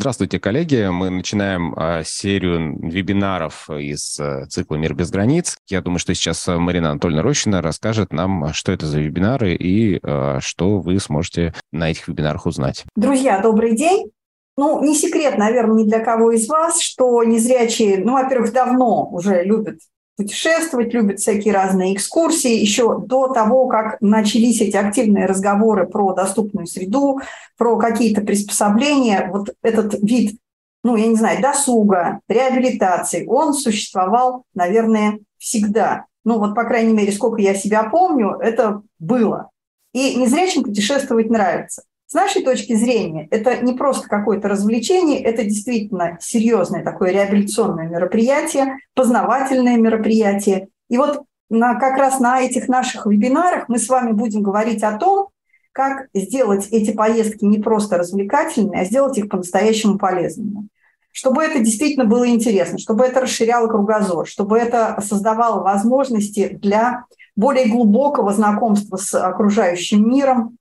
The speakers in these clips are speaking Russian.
Здравствуйте, коллеги. Мы начинаем серию вебинаров из цикла «Мир без границ». Я думаю, что сейчас Марина Анатольевна Рощина расскажет нам, что это за вебинары и что вы сможете на этих вебинарах узнать. Друзья, добрый день. Ну, не секрет, наверное, ни для кого из вас, что незрячие, во-первых, давно уже любят путешествовать, любят всякие разные экскурсии. Еще до того, как начались эти активные разговоры про доступную среду, про какие-то приспособления, вот этот вид, досуга, реабилитации, он существовал, наверное, всегда. По крайней мере, сколько я себя помню, это было. И незрячим путешествовать нравится. С нашей точки зрения, это не просто какое-то развлечение, это действительно серьезное такое реабилитационное мероприятие, познавательное мероприятие. И как раз на этих наших вебинарах мы с вами будем говорить о том, как сделать эти поездки не просто развлекательными, а сделать их по-настоящему полезными. Чтобы это действительно было интересно, чтобы это расширяло кругозор, чтобы это создавало возможности для более глубокого знакомства с окружающим миром,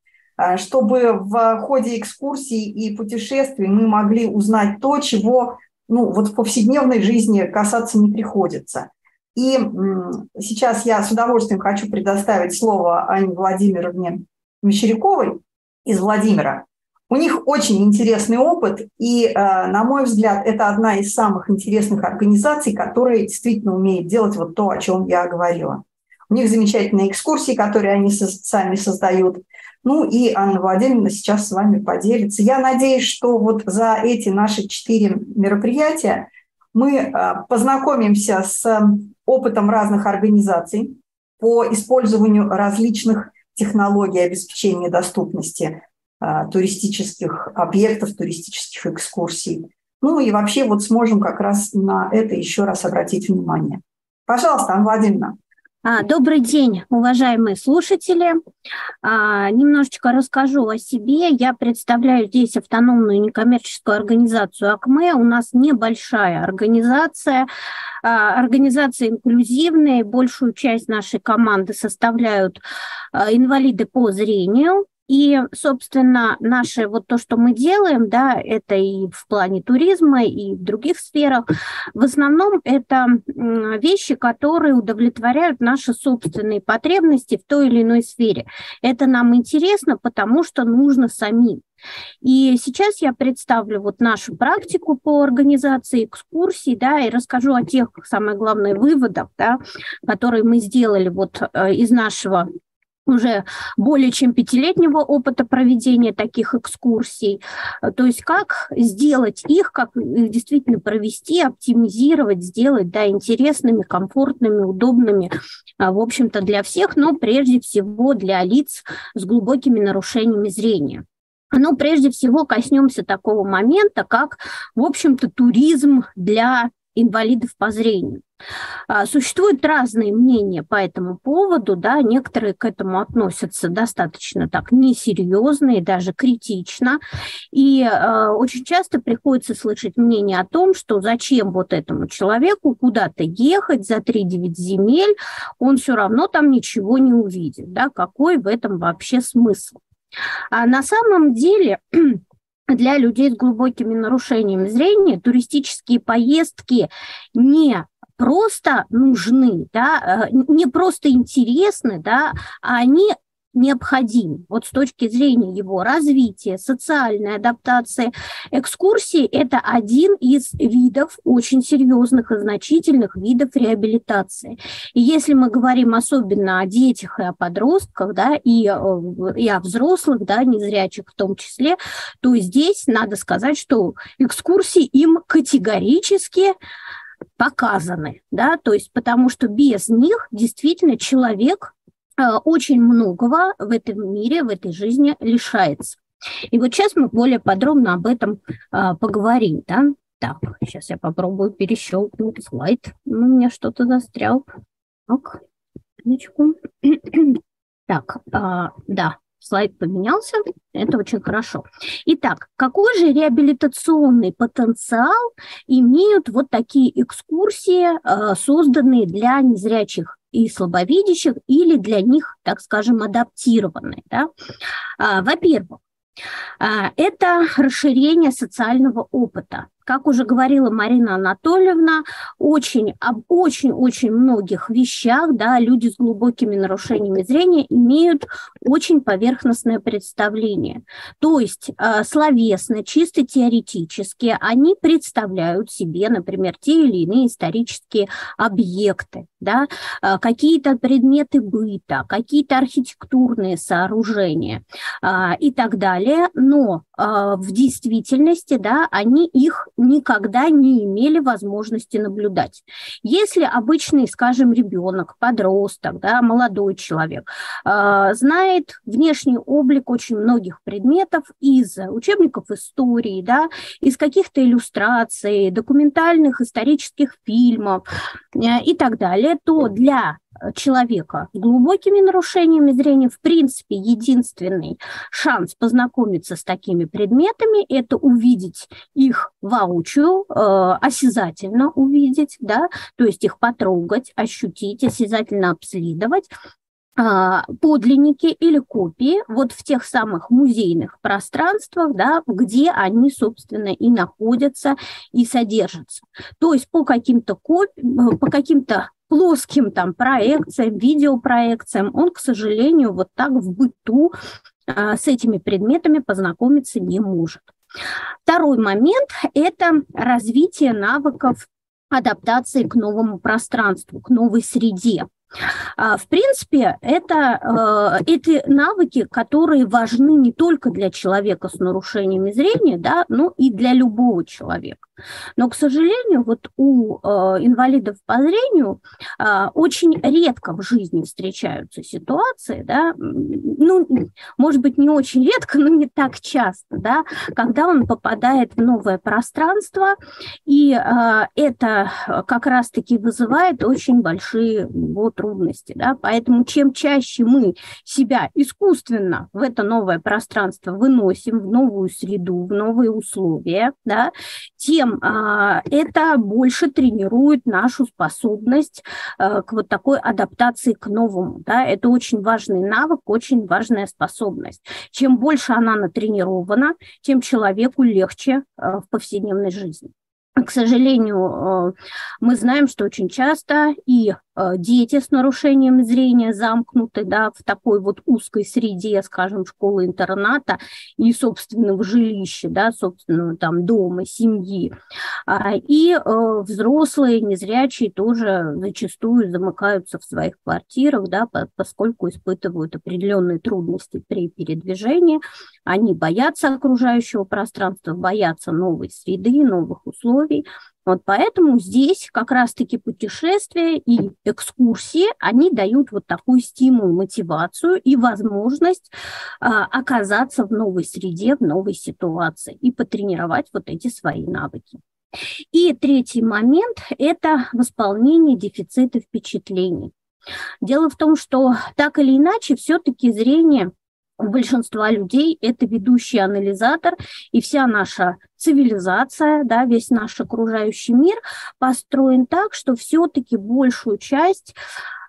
чтобы в ходе экскурсий и путешествий мы могли узнать то, чего в повседневной жизни касаться не приходится. И сейчас я с удовольствием хочу предоставить слово Анне Владимировне Мещеряковой из Владимира. У них очень интересный опыт, и, на мой взгляд, это одна из самых интересных организаций, которая действительно умеет делать то, о чем я говорила. У них замечательные экскурсии, которые они сами создают. И Анна Владимировна сейчас с вами поделится. Я надеюсь, что за эти наши 4 мероприятия мы познакомимся с опытом разных организаций по использованию различных технологий обеспечения доступности туристических объектов, туристических экскурсий. И вообще сможем как раз на это еще раз обратить внимание. Пожалуйста, Анна Владимировна. Добрый день, уважаемые слушатели. Немножечко расскажу о себе. Я представляю здесь автономную некоммерческую организацию АКМЭ. У нас небольшая организация. Организация инклюзивная. Большую часть нашей команды составляют инвалиды по зрению. И, собственно, наше то, что мы делаем, это и в плане туризма, и в других сферах, в основном это вещи, которые удовлетворяют наши собственные потребности в той или иной сфере. Это нам интересно, потому что нужно самим. И сейчас я представлю нашу практику по организации экскурсий, и расскажу о тех, самое главное, выводах, которые мы сделали из нашего уже более чем 5-летнего опыта проведения таких экскурсий, то есть как сделать их, как их действительно провести, оптимизировать, сделать интересными, комфортными, удобными, в общем-то, для всех, но прежде всего для лиц с глубокими нарушениями зрения. Но прежде всего коснемся такого момента, как, в общем-то, туризм для инвалидов по зрению. Существуют разные мнения по этому поводу, некоторые к этому относятся достаточно несерьезно и даже критично, и очень часто приходится слышать мнение о том, что зачем этому человеку куда-то ехать за 3-9 земель, он все равно там ничего не увидит, какой в этом вообще смысл. А на самом деле для людей с глубокими нарушениями зрения туристические поездки не просто нужны, не просто интересны, а они необходимы. С точки зрения его развития, социальной адаптации, экскурсии – это один из видов, очень серьезных и значительных видов реабилитации. И если мы говорим особенно о детях и о подростках, и о взрослых, незрячих в том числе, то здесь надо сказать, что экскурсии им категорически показаны, то есть потому что без них действительно человек очень многого в этом мире, в этой жизни лишается. И сейчас мы более подробно об этом поговорим, Так, сейчас я попробую перещелкнуть слайд. У меня что-то застрял. Так, минуточку. Так, слайд поменялся, это очень хорошо. Итак, какой же реабилитационный потенциал имеют такие экскурсии, созданные для незрячих и слабовидящих или для них, так скажем, адаптированные? Во-первых, Это расширение социального опыта. Как уже говорила Марина Анатольевна, очень многих вещах, да, люди с глубокими нарушениями зрения имеют очень поверхностное представление. То есть словесно, чисто теоретически они представляют себе, например, те или иные исторические объекты, да, какие-то предметы быта, какие-то архитектурные сооружения и так далее. Но в действительности, да, они их никогда не имели возможности наблюдать. Если обычный, скажем, ребенок, подросток, да, молодой человек знает внешний облик очень многих предметов из учебников истории, да, из каких-то иллюстраций, документальных исторических фильмов и так далее, то для человека с глубокими нарушениями зрения, в принципе, единственный шанс познакомиться с такими предметами – это увидеть их воочию, осязательно увидеть, да, то есть их потрогать, ощутить, осязательно обследовать, подлинники или копии вот в тех самых музейных пространствах, да, где они, собственно, и находятся, и содержатся. То есть по каким-то плоским там проекциям, видеопроекциям, он, к сожалению, вот так в быту с этими предметами познакомиться не может. Второй момент – это развитие навыков адаптации к новому пространству, к новой среде. В принципе, это эти навыки, которые важны не только для человека с нарушениями зрения, да, но и для любого человека. Но, к сожалению, вот у инвалидов по зрению очень редко в жизни встречаются ситуации, да, ну, может быть, не очень редко, но не так часто, да, когда он попадает в новое пространство, и это как раз-таки вызывает очень большие вот трудности, да, поэтому чем чаще мы себя искусственно в это новое пространство выносим, в новую среду, в новые условия, да, тем это больше тренирует нашу способность к вот такой адаптации к новому, да, это очень важный навык, очень важная способность. Чем больше она натренирована, тем человеку легче в повседневной жизни. К сожалению, мы знаем, что очень часто и дети с нарушением зрения замкнуты, да, в такой вот узкой среде, скажем, школы-интерната и собственного жилища, да, собственного там дома, семьи. И взрослые незрячие тоже зачастую замыкаются в своих квартирах, да, поскольку испытывают определенные трудности при передвижении. Они боятся окружающего пространства, боятся новой среды, новых условий. Вот поэтому здесь как раз-таки путешествия и экскурсии, они дают вот такой стимул, мотивацию и возможность оказаться в новой среде, в новой ситуации и потренировать вот эти свои навыки. И третий момент – это восполнение дефицита впечатлений. Дело в том, что так или иначе все-таки зрение у большинства людей это ведущий анализатор, и вся наша цивилизация, да, весь наш окружающий мир построен так, что все-таки большую часть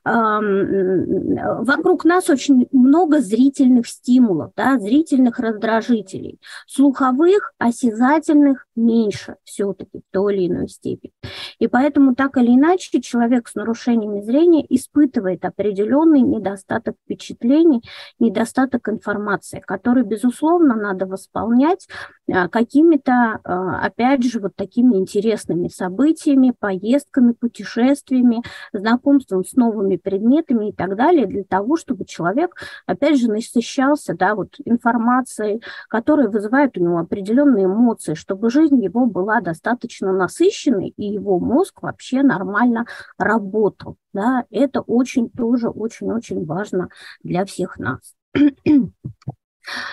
вокруг нас очень много зрительных стимулов, да, зрительных раздражителей, слуховых, осязательных меньше все-таки в той или иной степени. И поэтому так или иначе человек с нарушениями зрения испытывает определенный недостаток впечатлений, недостаток информации, который, безусловно, надо восполнять какими-то, опять же, вот такими интересными событиями, поездками, путешествиями, знакомством с новыми предметами и так далее, для того, чтобы человек, опять же, насыщался, да, вот информацией, которая вызывает у него определенные эмоции, чтобы жизнь его была достаточно насыщенной и его мозг вообще нормально работал. Да. Это очень тоже очень-очень важно для всех нас.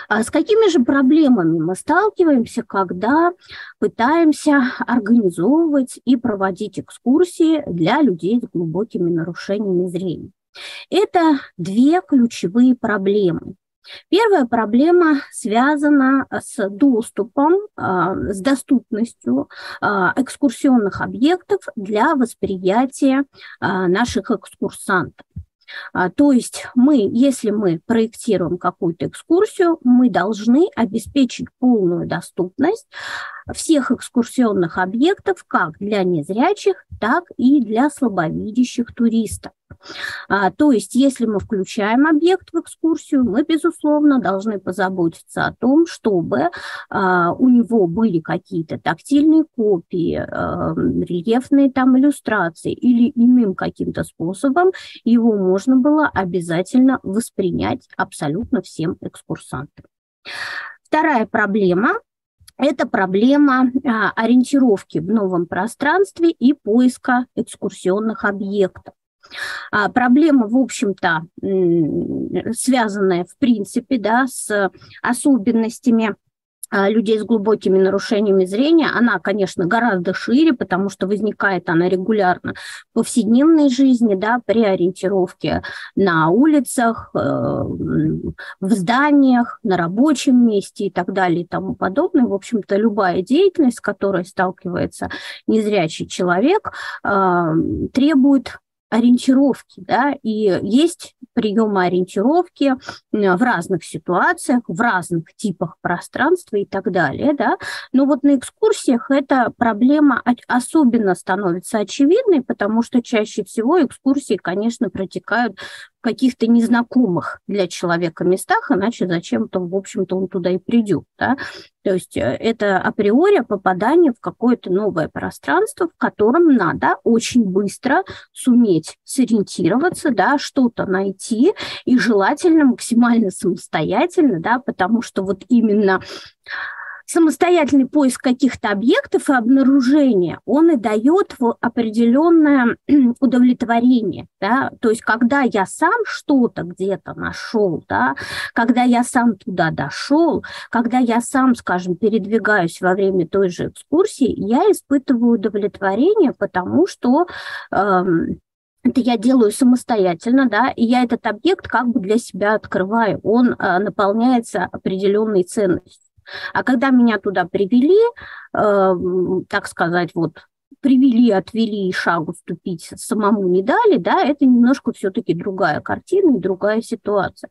С какими же проблемами мы сталкиваемся, когда пытаемся организовывать и проводить экскурсии для людей с глубокими нарушениями зрения? Это две ключевые проблемы. Первая проблема связана с доступом, с доступностью экскурсионных объектов для восприятия наших экскурсантов. То есть мы, если мы проектируем какую-то экскурсию, мы должны обеспечить полную доступность всех экскурсионных объектов как для незрячих, так и для слабовидящих туристов. То есть если мы включаем объект в экскурсию, мы, безусловно, должны позаботиться о том, чтобы у него были какие-то тактильные копии, рельефные там иллюстрации или иным каким-то способом его можно было обязательно воспринять абсолютно всем экскурсантам. Вторая проблема – это проблема ориентировки в новом пространстве и поиска экскурсионных объектов. Проблема, в общем-то, связанная, в принципе, да, с особенностями людей с глубокими нарушениями зрения, она, конечно, гораздо шире, потому что возникает она регулярно в повседневной жизни, да, при ориентировке на улицах, в зданиях, на рабочем месте и так далее и тому подобное. В общем-то, любая деятельность, с которой сталкивается незрячий человек, требует ориентировки, да, и есть приемы ориентировки в разных ситуациях, в разных типах пространства и так далее, да, но вот на экскурсиях эта проблема особенно становится очевидной, потому что чаще всего экскурсии, конечно, протекают в каких-то незнакомых для человека местах, иначе зачем-то, в общем-то, он туда и придет, да, то есть это априори попадание в какое-то новое пространство, в котором надо очень быстро суметь сориентироваться, да, что-то найти, и желательно максимально самостоятельно, да, потому что вот именно самостоятельный поиск каких-то объектов и обнаружение, он и дает определенное удовлетворение, да? То есть когда я сам что-то где-то нашел, да? Когда я сам туда дошел, когда я сам, скажем, передвигаюсь во время той же экскурсии, я испытываю удовлетворение, потому что это я делаю самостоятельно, да, и я этот объект как бы для себя открываю, он наполняется определенной ценностью. А когда меня туда привели, так сказать, вот привели, отвели и шагу ступить самому не дали, да, это немножко все-таки другая картина и другая ситуация.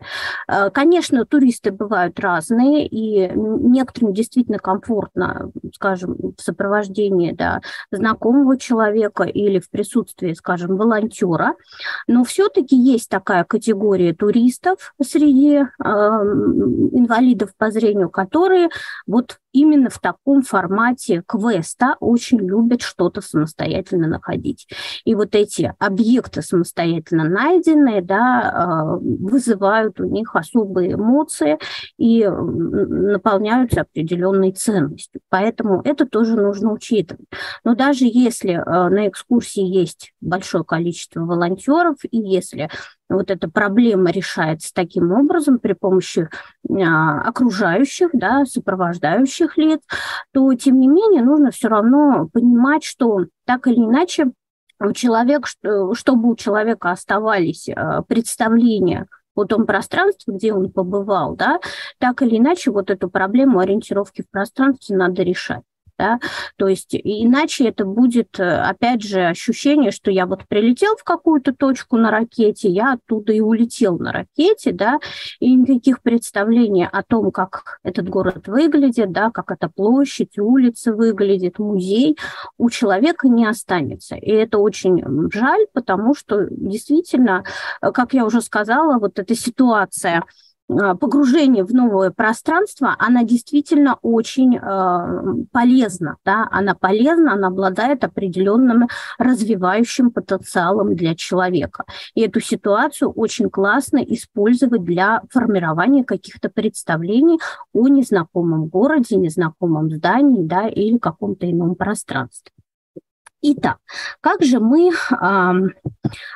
Конечно, туристы бывают разные, и некоторым действительно комфортно, скажем, в сопровождении, да, знакомого человека или в присутствии, скажем, волонтера, но все-таки есть такая категория туристов среди инвалидов по зрению, которые вот именно в таком формате квеста очень любят что-то самостоятельно находить. И вот эти объекты самостоятельно найденные, да, вызывают у них особые эмоции и наполняются определенной ценностью. Поэтому это тоже нужно учитывать. Но даже если на экскурсии есть большое количество волонтеров, и если вот эта проблема решается таким образом при помощи окружающих, да, сопровождающих лиц, то, тем не менее, нужно все равно понимать, что так или иначе чтобы у человека оставались представления о том пространстве, где он побывал, да, так или иначе вот эту проблему ориентировки в пространстве надо решать. Да? То есть иначе это будет, опять же, ощущение, что я вот прилетел в какую-то точку на ракете, я оттуда и улетел на ракете, да, и никаких представлений о том, как этот город выглядит, да, как эта площадь, улица выглядит, музей, у человека не останется. И это очень жаль, потому что действительно, как я уже сказала, вот эта ситуация погружение в новое пространство, она действительно очень полезна, да? Она полезна, она обладает определенным развивающим потенциалом для человека. И эту ситуацию очень классно использовать для формирования каких-то представлений о незнакомом городе, незнакомом здании, да, или каком-то ином пространстве. Итак, как же мы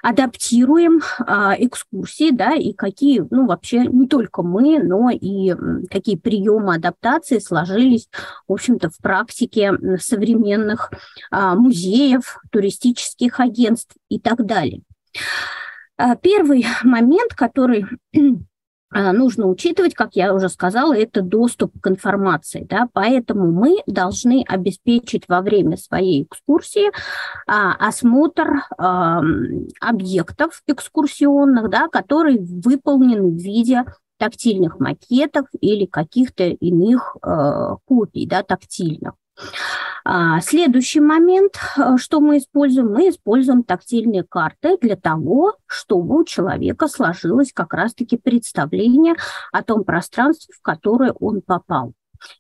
адаптируем экскурсии, да, и какие, ну, вообще не только мы, но и какие приемы адаптации сложились, в общем-то, в практике современных музеев, туристических агентств и так далее. Первый момент, который нужно учитывать, как я уже сказала, это доступ к информации, да, поэтому мы должны обеспечить во время своей экскурсии осмотр объектов экскурсионных, да, которые выполнены в виде тактильных макетов или каких-то иных копий, да, тактильных. Следующий момент, что мы используем тактильные карты для того, чтобы у человека сложилось как раз-таки представление о том пространстве, в которое он попал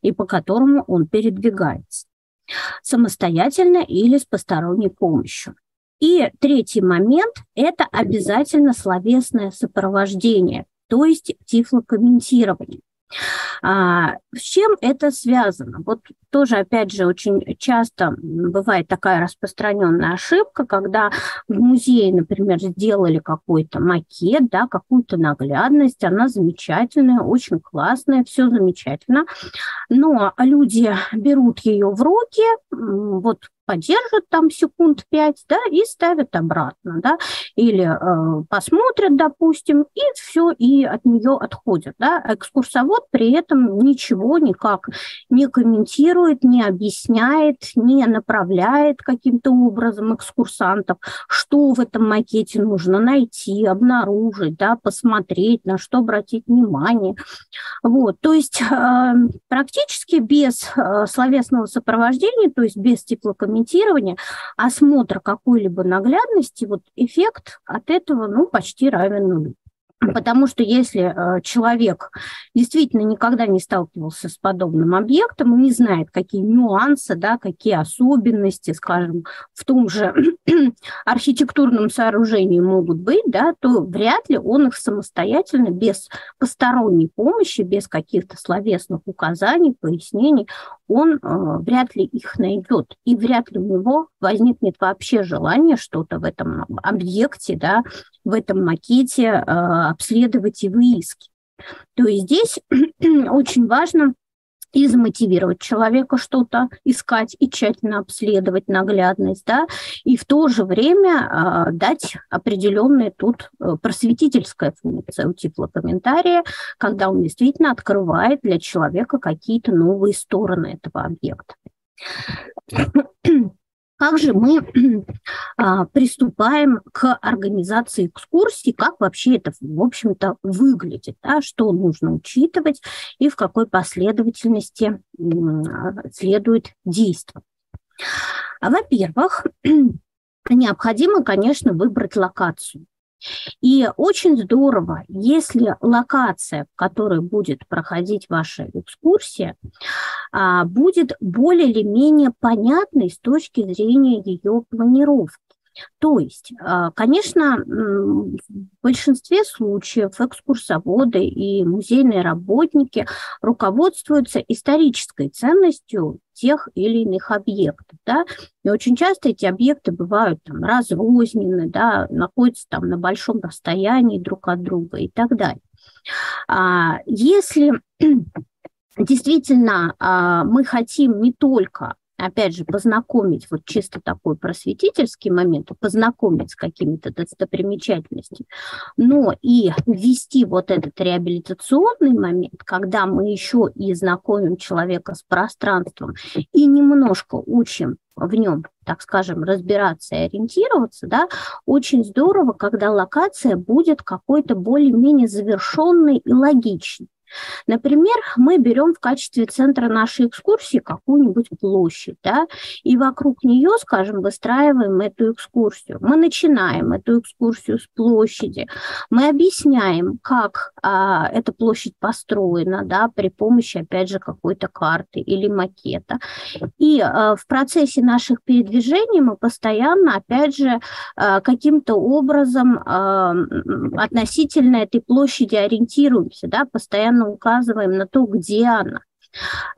и по которому он передвигается, самостоятельно или с посторонней помощью. И третий момент – это обязательно словесное сопровождение, то есть тифлокомментирование. С чем это связано? Вот тоже, опять же, очень часто бывает такая распространенная ошибка, когда в музее, например, сделали какой-то макет, да, какую-то наглядность, она замечательная, очень классная, все замечательно, но люди берут ее в руки, вот подержат там секунд 5, да, и ставят обратно, да, или посмотрят, допустим, и все, и от нее отходят, да. Экскурсовод при этом ничего никак не комментирует, не объясняет, не направляет каким-то образом экскурсантов, что в этом макете нужно найти, обнаружить, да, посмотреть, на что обратить внимание. Вот, то есть практически без словесного сопровождения, то есть без теплокомментирования, осмотр какой-либо наглядности, вот эффект от этого, ну, почти равен нулю. Потому что если человек действительно никогда не сталкивался с подобным объектом, не знает, какие нюансы, да, какие особенности, скажем, в том же архитектурном сооружении могут быть, да, то вряд ли он их самостоятельно, без посторонней помощи, без каких-то словесных указаний, пояснений, он вряд ли их найдет. И вряд ли у него возникнет вообще желание что-то в этом объекте, да, в этом макете обследовать и выискивать. То есть здесь очень важно и замотивировать человека что-то искать и тщательно обследовать наглядность, да, и в то же время дать определенную тут просветительскую функцию тифлокомментария, когда он действительно открывает для человека какие-то новые стороны этого объекта. Как же мы приступаем к организации экскурсии, как вообще это, в общем-то, выглядит, да, что нужно учитывать и в какой последовательности следует действовать. Во-первых, необходимо, конечно, выбрать локацию. И очень здорово, если локация, в которой будет проходить ваша экскурсия, будет более или менее понятной с точки зрения ее планировки. То есть, конечно, в большинстве случаев экскурсоводы и музейные работники руководствуются исторической ценностью тех или иных объектов, да, и очень часто эти объекты бывают там разрознены, да, находятся там на большом расстоянии друг от друга и так далее. Если действительно мы хотим не только, опять же, познакомить, вот чисто такой просветительский момент, познакомить с какими-то достопримечательностями, но и ввести вот этот реабилитационный момент, когда мы еще и знакомим человека с пространством и немножко учим в нем, так скажем, разбираться и ориентироваться, да, очень здорово, когда локация будет какой-то более-менее завершенной и логичной. Например, мы берем в качестве центра нашей экскурсии какую-нибудь площадь, да, и вокруг нее, скажем, выстраиваем эту экскурсию. Мы начинаем эту экскурсию с площади, мы объясняем, как эта площадь построена, да, при помощи, опять же, какой-то карты или макета. И в процессе наших передвижений мы постоянно, опять же, каким-то образом относительно этой площади ориентируемся, да, постоянно указываем на то, где она,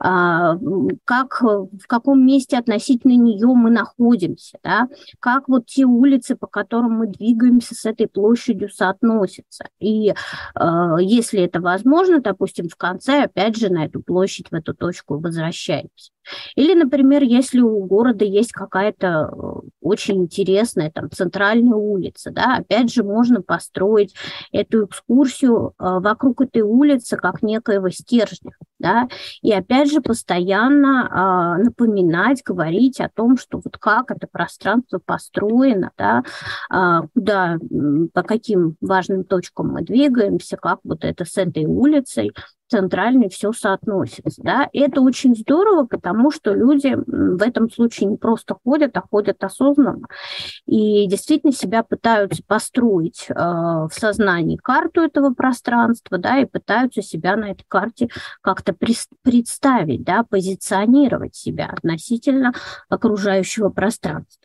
как, в каком месте относительно нее мы находимся, да, как вот те улицы, по которым мы двигаемся, с этой площадью соотносятся. И если это возможно, допустим, в конце опять же на эту площадь, в эту точку возвращаемся. Или, например, если у города есть какая-то очень интересная, там, центральная улица, да, опять же, можно построить эту экскурсию вокруг этой улицы как некоего стержня, да, и опять же постоянно напоминать, говорить о том, что вот как это пространство построено, да, куда, по каким важным точкам мы двигаемся, как вот это с этой улицей центральной все соотносится, да. И это очень здорово, потому что люди в этом случае не просто ходят, а ходят осознанно и действительно себя пытаются построить в сознании карту этого пространства, да, и пытаются себя на этой карте как-то представить, да, позиционировать себя относительно окружающего пространства.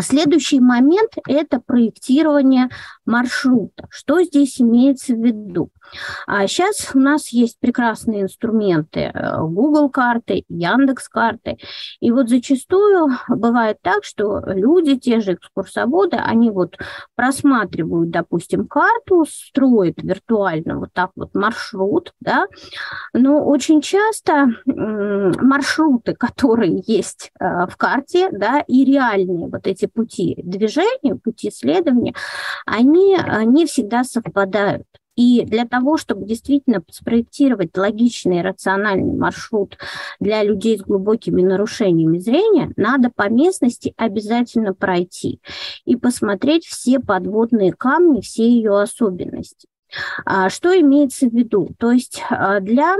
Следующий момент – это проектирование маршрута. Что здесь имеется в виду? Сейчас у нас есть прекрасные инструменты Google карты, Яндекс карты. И вот зачастую бывает так, что люди, те же экскурсоводы, они вот просматривают, допустим, карту, строят виртуально вот так вот маршрут, да? Но очень часто маршруты, которые есть в карте, да, и реальные вот эти пути движения, пути исследования, они не всегда совпадают. И для того, чтобы действительно спроектировать логичный и рациональный маршрут для людей с глубокими нарушениями зрения, надо по местности обязательно пройти и посмотреть все подводные камни, все ее особенности. Что имеется в виду? То есть для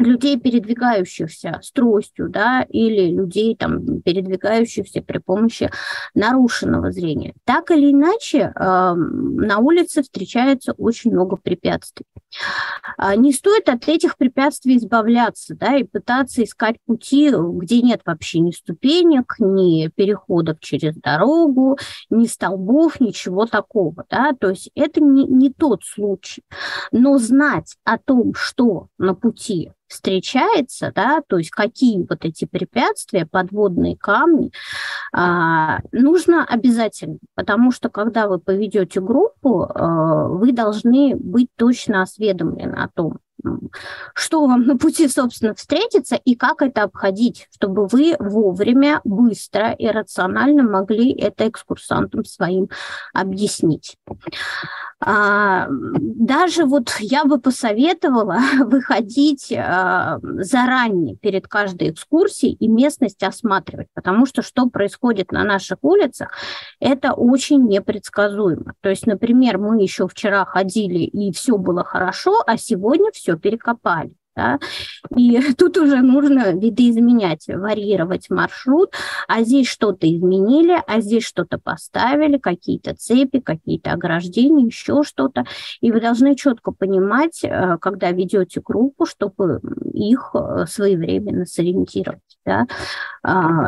людей, передвигающихся с тростью, да, или людей, там, передвигающихся при помощи нарушенного зрения. Так или иначе, на улице встречается очень много препятствий. Не стоит от этих препятствий избавляться, да, и пытаться искать пути, где нет вообще ни ступенек, ни переходов через дорогу, ни столбов, ничего такого, да, то есть это не тот случай. Но знать о том, что на пути встречается, да, то есть какие вот эти препятствия, подводные камни, нужно обязательно, потому что когда вы поведете группу, вы должны быть точно осведомлены о том, что вам на пути, собственно, встретится и как это обходить, чтобы вы вовремя, быстро и рационально могли это экскурсантам своим объяснить. Даже вот я бы посоветовала выходить заранее перед каждой экскурсией и местность осматривать, потому что что происходит на наших улицах, это очень непредсказуемо. То есть, например, мы еще вчера ходили и все было хорошо, а сегодня все перекопали. Да? И тут уже нужно видоизменять, варьировать маршрут, а здесь что-то изменили, а здесь что-то поставили, какие-то цепи, какие-то ограждения, еще что-то. И вы должны четко понимать, когда ведете группу, чтобы их своевременно сориентировать. Да?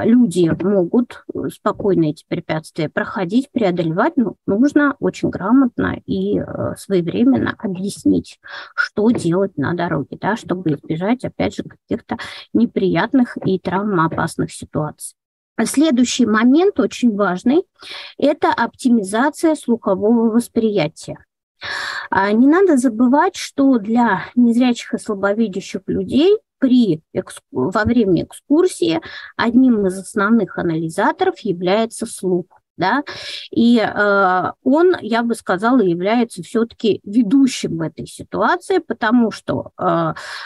Люди могут спокойно эти препятствия проходить, преодолевать, но нужно очень грамотно и своевременно объяснить, что делать на дороге, да, чтобы избежать, опять же, каких-то неприятных и травмоопасных ситуаций. Следующий момент, очень важный, это оптимизация слухового восприятия. Не надо забывать, что для незрячих и слабовидящих людей во время экскурсии одним из основных анализаторов является слух. Да? И он, я бы сказала, является все-таки ведущим в этой ситуации, потому что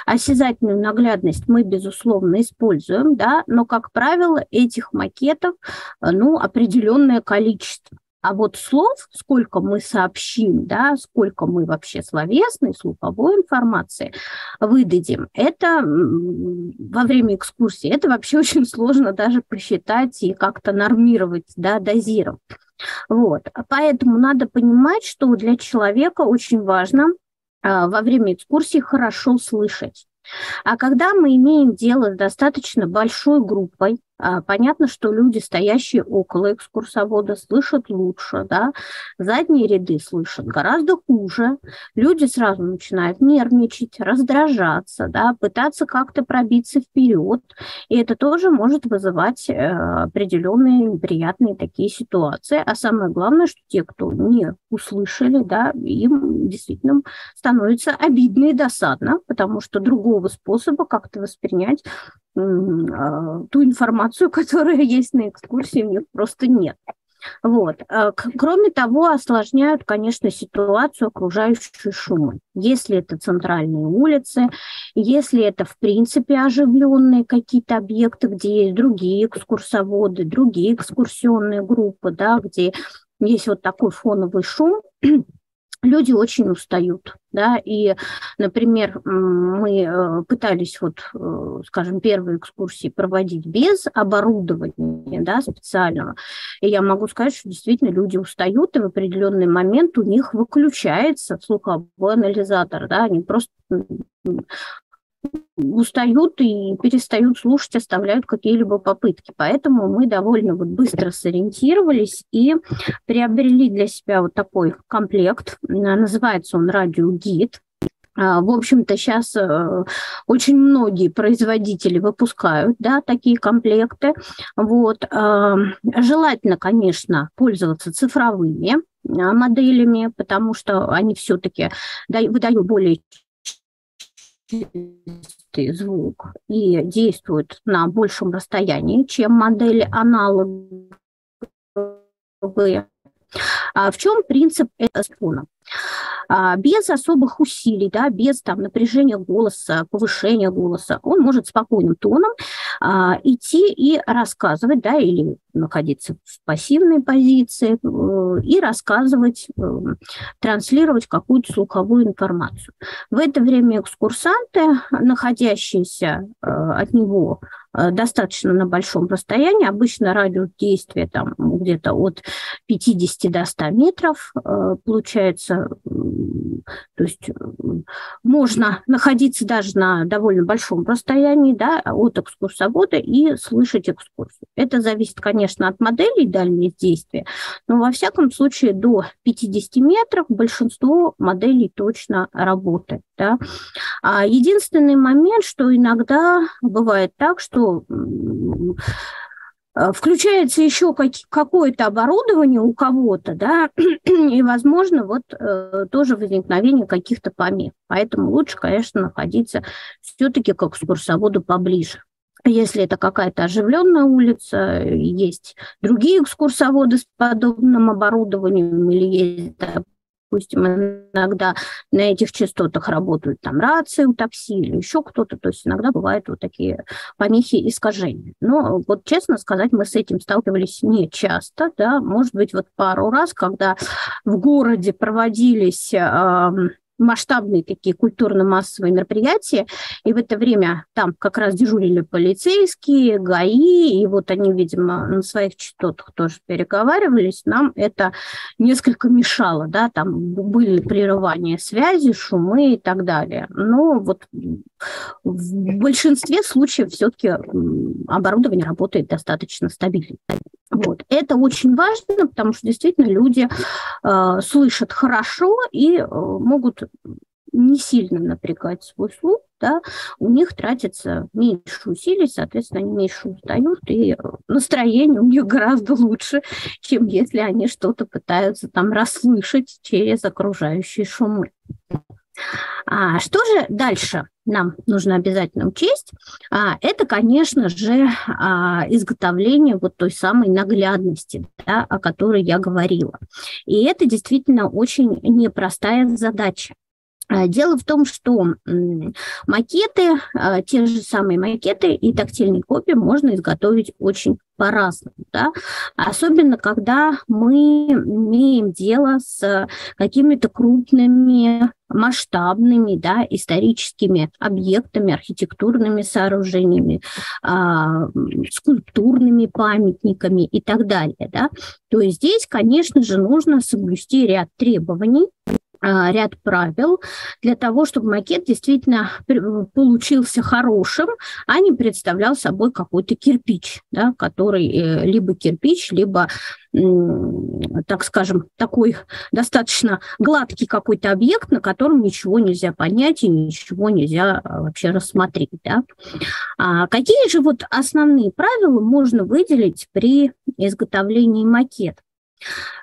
осязательную наглядность мы, безусловно, используем, да? Но, как правило, этих макетов определенное количество. А вот слов, сколько мы сообщим, да, сколько мы вообще словесной, слуховой информации выдадим, это во время экскурсии, это вообще очень сложно даже посчитать и как-то нормировать, да, дозировать. Вот. Поэтому надо понимать, что для человека очень важно во время экскурсии хорошо слышать. А когда мы имеем дело с достаточно большой группой, понятно, что люди, стоящие около экскурсовода, слышат лучше, да? Задние ряды слышат гораздо хуже, люди сразу начинают нервничать, раздражаться, да? Пытаться как-то пробиться вперед, и это тоже может вызывать определенные неприятные такие ситуации, а самое главное, что те, кто не услышали, да, им действительно становится обидно и досадно, потому что другого способа как-то воспринять ту информацию, которая есть на экскурсии, у них просто нет. Вот. Кроме того, осложняют, конечно, ситуацию окружающие шумы. Если это центральные улицы, если это, в принципе, оживленные какие-то объекты, где есть другие экскурсоводы, другие экскурсионные группы, да, где есть вот такой фоновый шум, люди очень устают. Да, и, например, мы пытались, вот, скажем, первые экскурсии проводить без оборудования, да, специального. И я могу сказать, что действительно люди устают, и в определенный момент у них выключается слуховой анализатор. Да, они просто устают и перестают слушать, оставляют какие-либо попытки. Поэтому мы довольно вот быстро сориентировались и приобрели для себя вот такой комплект. Называется он «Радиогид». В общем-то, сейчас очень многие производители выпускают, да, такие комплекты. Вот. Желательно, конечно, пользоваться цифровыми моделями, потому что они все-таки выдают более чистый звук и действует на большем расстоянии, чем модели аналоговые. В чем принцип этого фона? Без особых усилий, да, без там, напряжения голоса, повышения голоса, он может спокойным тоном идти и рассказывать, да, или находиться в пассивной позиции и рассказывать, транслировать какую-то слуховую информацию. В это время экскурсанты, находящиеся от него достаточно на большом расстоянии, обычно радиус действия там где-то от 50 до 100 метров получается, то есть можно находиться даже на довольно большом расстоянии, да, от экскурсовода и слышать экскурсию. Это зависит, конечно, от моделей дальнего действия, но во всяком случае до 50 метров большинство моделей точно работает. Да. Единственный момент, что иногда бывает так, что включается еще какое-то оборудование у кого-то, да, и, возможно, вот тоже возникновение каких-то помех. Поэтому лучше, конечно, находиться все-таки к экскурсоводу поближе. Если это какая-то оживленная улица, есть другие экскурсоводы с подобным оборудованием или есть... Допустим, иногда на этих частотах работают там рации у такси или еще кто-то. То есть иногда бывают вот такие помехи, искажения. Но вот честно сказать, мы с этим сталкивались не часто. Да? Может быть, вот пару раз, когда в городе проводились масштабные такие культурно-массовые мероприятия, и в это время там как раз дежурили полицейские, ГАИ, и вот они, видимо, на своих частотах тоже переговаривались, нам это несколько мешало, да, там были прерывания связи, шумы и так далее. Но вот в большинстве случаев все-таки оборудование работает достаточно стабильно. Вот. Это очень важно, потому что действительно люди слышат хорошо и могут не сильно напрягать свой слух, да, у них тратится меньше усилий, соответственно, они меньше устают, и настроение у них гораздо лучше, чем если они что-то пытаются там расслышать через окружающие шумы. А что же дальше нам нужно обязательно учесть? Это, конечно же, изготовление вот той самой наглядности, да, о которой я говорила. И это действительно очень непростая задача. Дело в том, что макеты, те же самые макеты и тактильные копии можно изготовить очень по-разному, да? Особенно когда мы имеем дело с какими-то крупными, масштабными, да, историческими объектами, архитектурными сооружениями, скульптурными памятниками и так далее, да? То есть здесь, конечно же, нужно соблюсти ряд требований, ряд правил для того, чтобы макет действительно получился хорошим, а не представлял собой какой-то кирпич, да, который либо кирпич, либо, так скажем, такой достаточно гладкий какой-то объект, на котором ничего нельзя понять и ничего нельзя вообще рассмотреть. Да. А какие же вот основные правила можно выделить при изготовлении макета?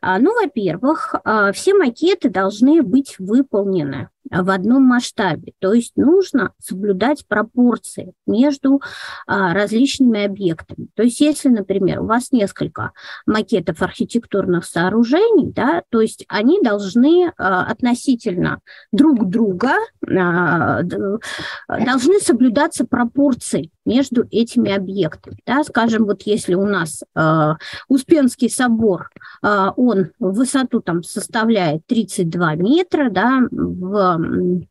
Ну, во-первых, все макеты должны быть выполнены в одном масштабе. То есть нужно соблюдать пропорции между различными объектами. То есть если, например, у вас несколько макетов архитектурных сооружений, да, то есть они должны относительно друг друга, должны соблюдаться пропорции между этими объектами. Да. Скажем, вот если у нас Успенский собор, он в высоту там составляет 32 метра, да, в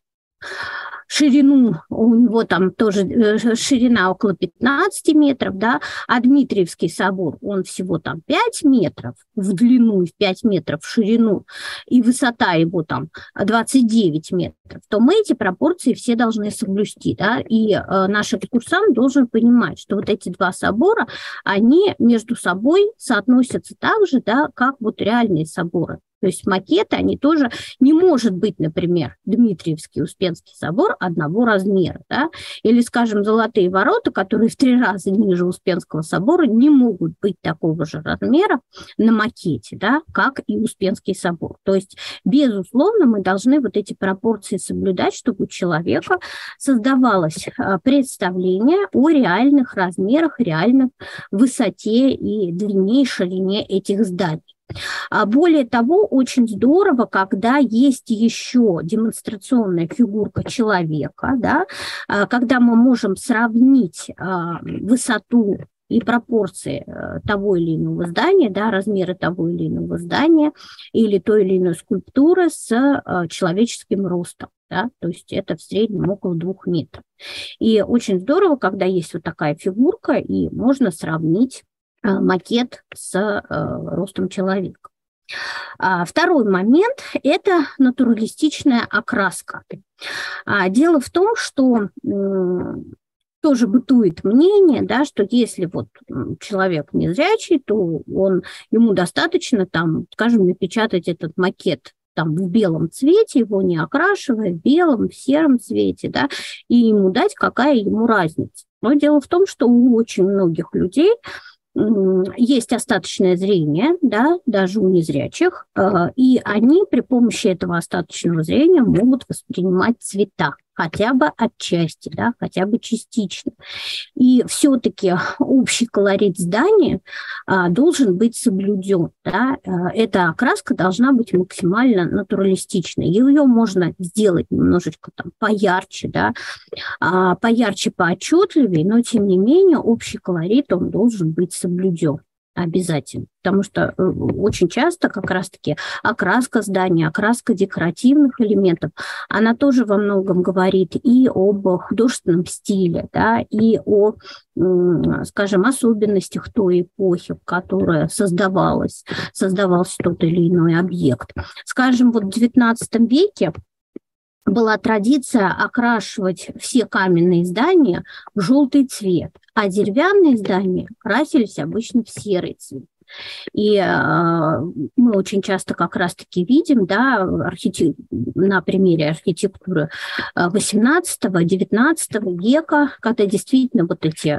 ширину у него там тоже ширина около 15 метров, да, а Дмитриевский собор, он всего там 5 метров в длину и 5 метров в ширину, и высота его там 29 метров, то мы эти пропорции все должны соблюсти, да, и наш экскурсант должен понимать, что вот эти два собора, они между собой соотносятся так же, да, как вот реальные соборы. То есть макеты, они тоже... Не может быть, например, Дмитриевский, Успенский собор одного размера. Да? Или, скажем, Золотые ворота, которые в 3 раза ниже Успенского собора, не могут быть такого же размера на макете, да, как и Успенский собор. То есть, безусловно, мы должны вот эти пропорции соблюдать, чтобы у человека создавалось представление о реальных размерах, реальной высоте и длине, и ширине этих зданий. Более того, очень здорово, когда есть еще демонстрационная фигурка человека, да, когда мы можем сравнить высоту и пропорции того или иного здания, да, размеры того или иного здания или той или иной скульптуры с человеческим ростом. Да, то есть это в среднем около 2 метров. И очень здорово, когда есть вот такая фигурка, и можно сравнить макет с ростом человека. Второй момент – это натуралистичная окраска. Дело в том, что тоже бытует мнение, да, что если вот человек незрячий, то ему достаточно, там, скажем, напечатать этот макет там, в белом цвете, его не окрашивая, в белом, в сером цвете, да, и ему дать, какая ему разница. Но дело в том, что у очень многих людей есть остаточное зрение, да, даже у незрячих, и они при помощи этого остаточного зрения могут воспринимать цвета, хотя бы отчасти, да, хотя бы частично. И все-таки общий колорит здания должен быть соблюден. Да. Эта окраска должна быть максимально натуралистичной. Ее можно сделать немножечко там, поярче, да, поярче, поотчетливее, но тем не менее общий колорит он должен быть соблюден. Обязательно, потому что очень часто как раз-таки окраска здания, окраска декоративных элементов, она тоже во многом говорит и об художественном стиле, да, и о, скажем, особенностях той эпохи, в которой создавался тот или иной объект. Скажем, вот в XIX веке была традиция окрашивать все каменные здания в желтый цвет, а деревянные здания красились обычно в серый цвет. И мы очень часто как раз-таки видим, да, на примере архитектуры XVIII-XIX века, когда действительно вот эти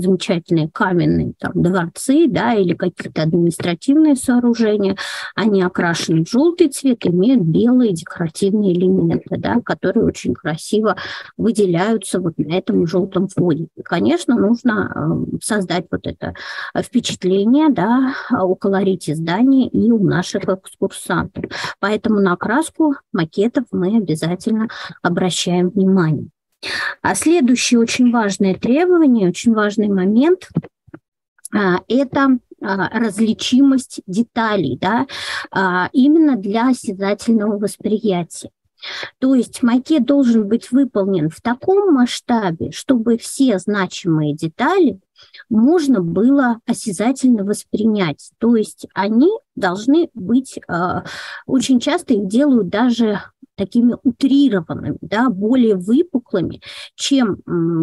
замечательные каменные там, дворцы, да, или какие-то административные сооружения, они окрашены в желтый цвет, имеют белые декоративные элементы, да, которые очень красиво выделяются вот на этом желтом фоне. И, конечно, нужно создать вот это впечатление, да, о колорите здания и у наших экскурсантов. Поэтому на окраску макетов мы обязательно обращаем внимание. А следующее очень важное требование, очень важный момент – это различимость деталей, да, именно для осязательного восприятия. То есть макет должен быть выполнен в таком масштабе, чтобы все значимые детали можно было осязательно воспринять. То есть они должны быть, очень часто их делают даже такими утрированными, да, более выпуклыми, чем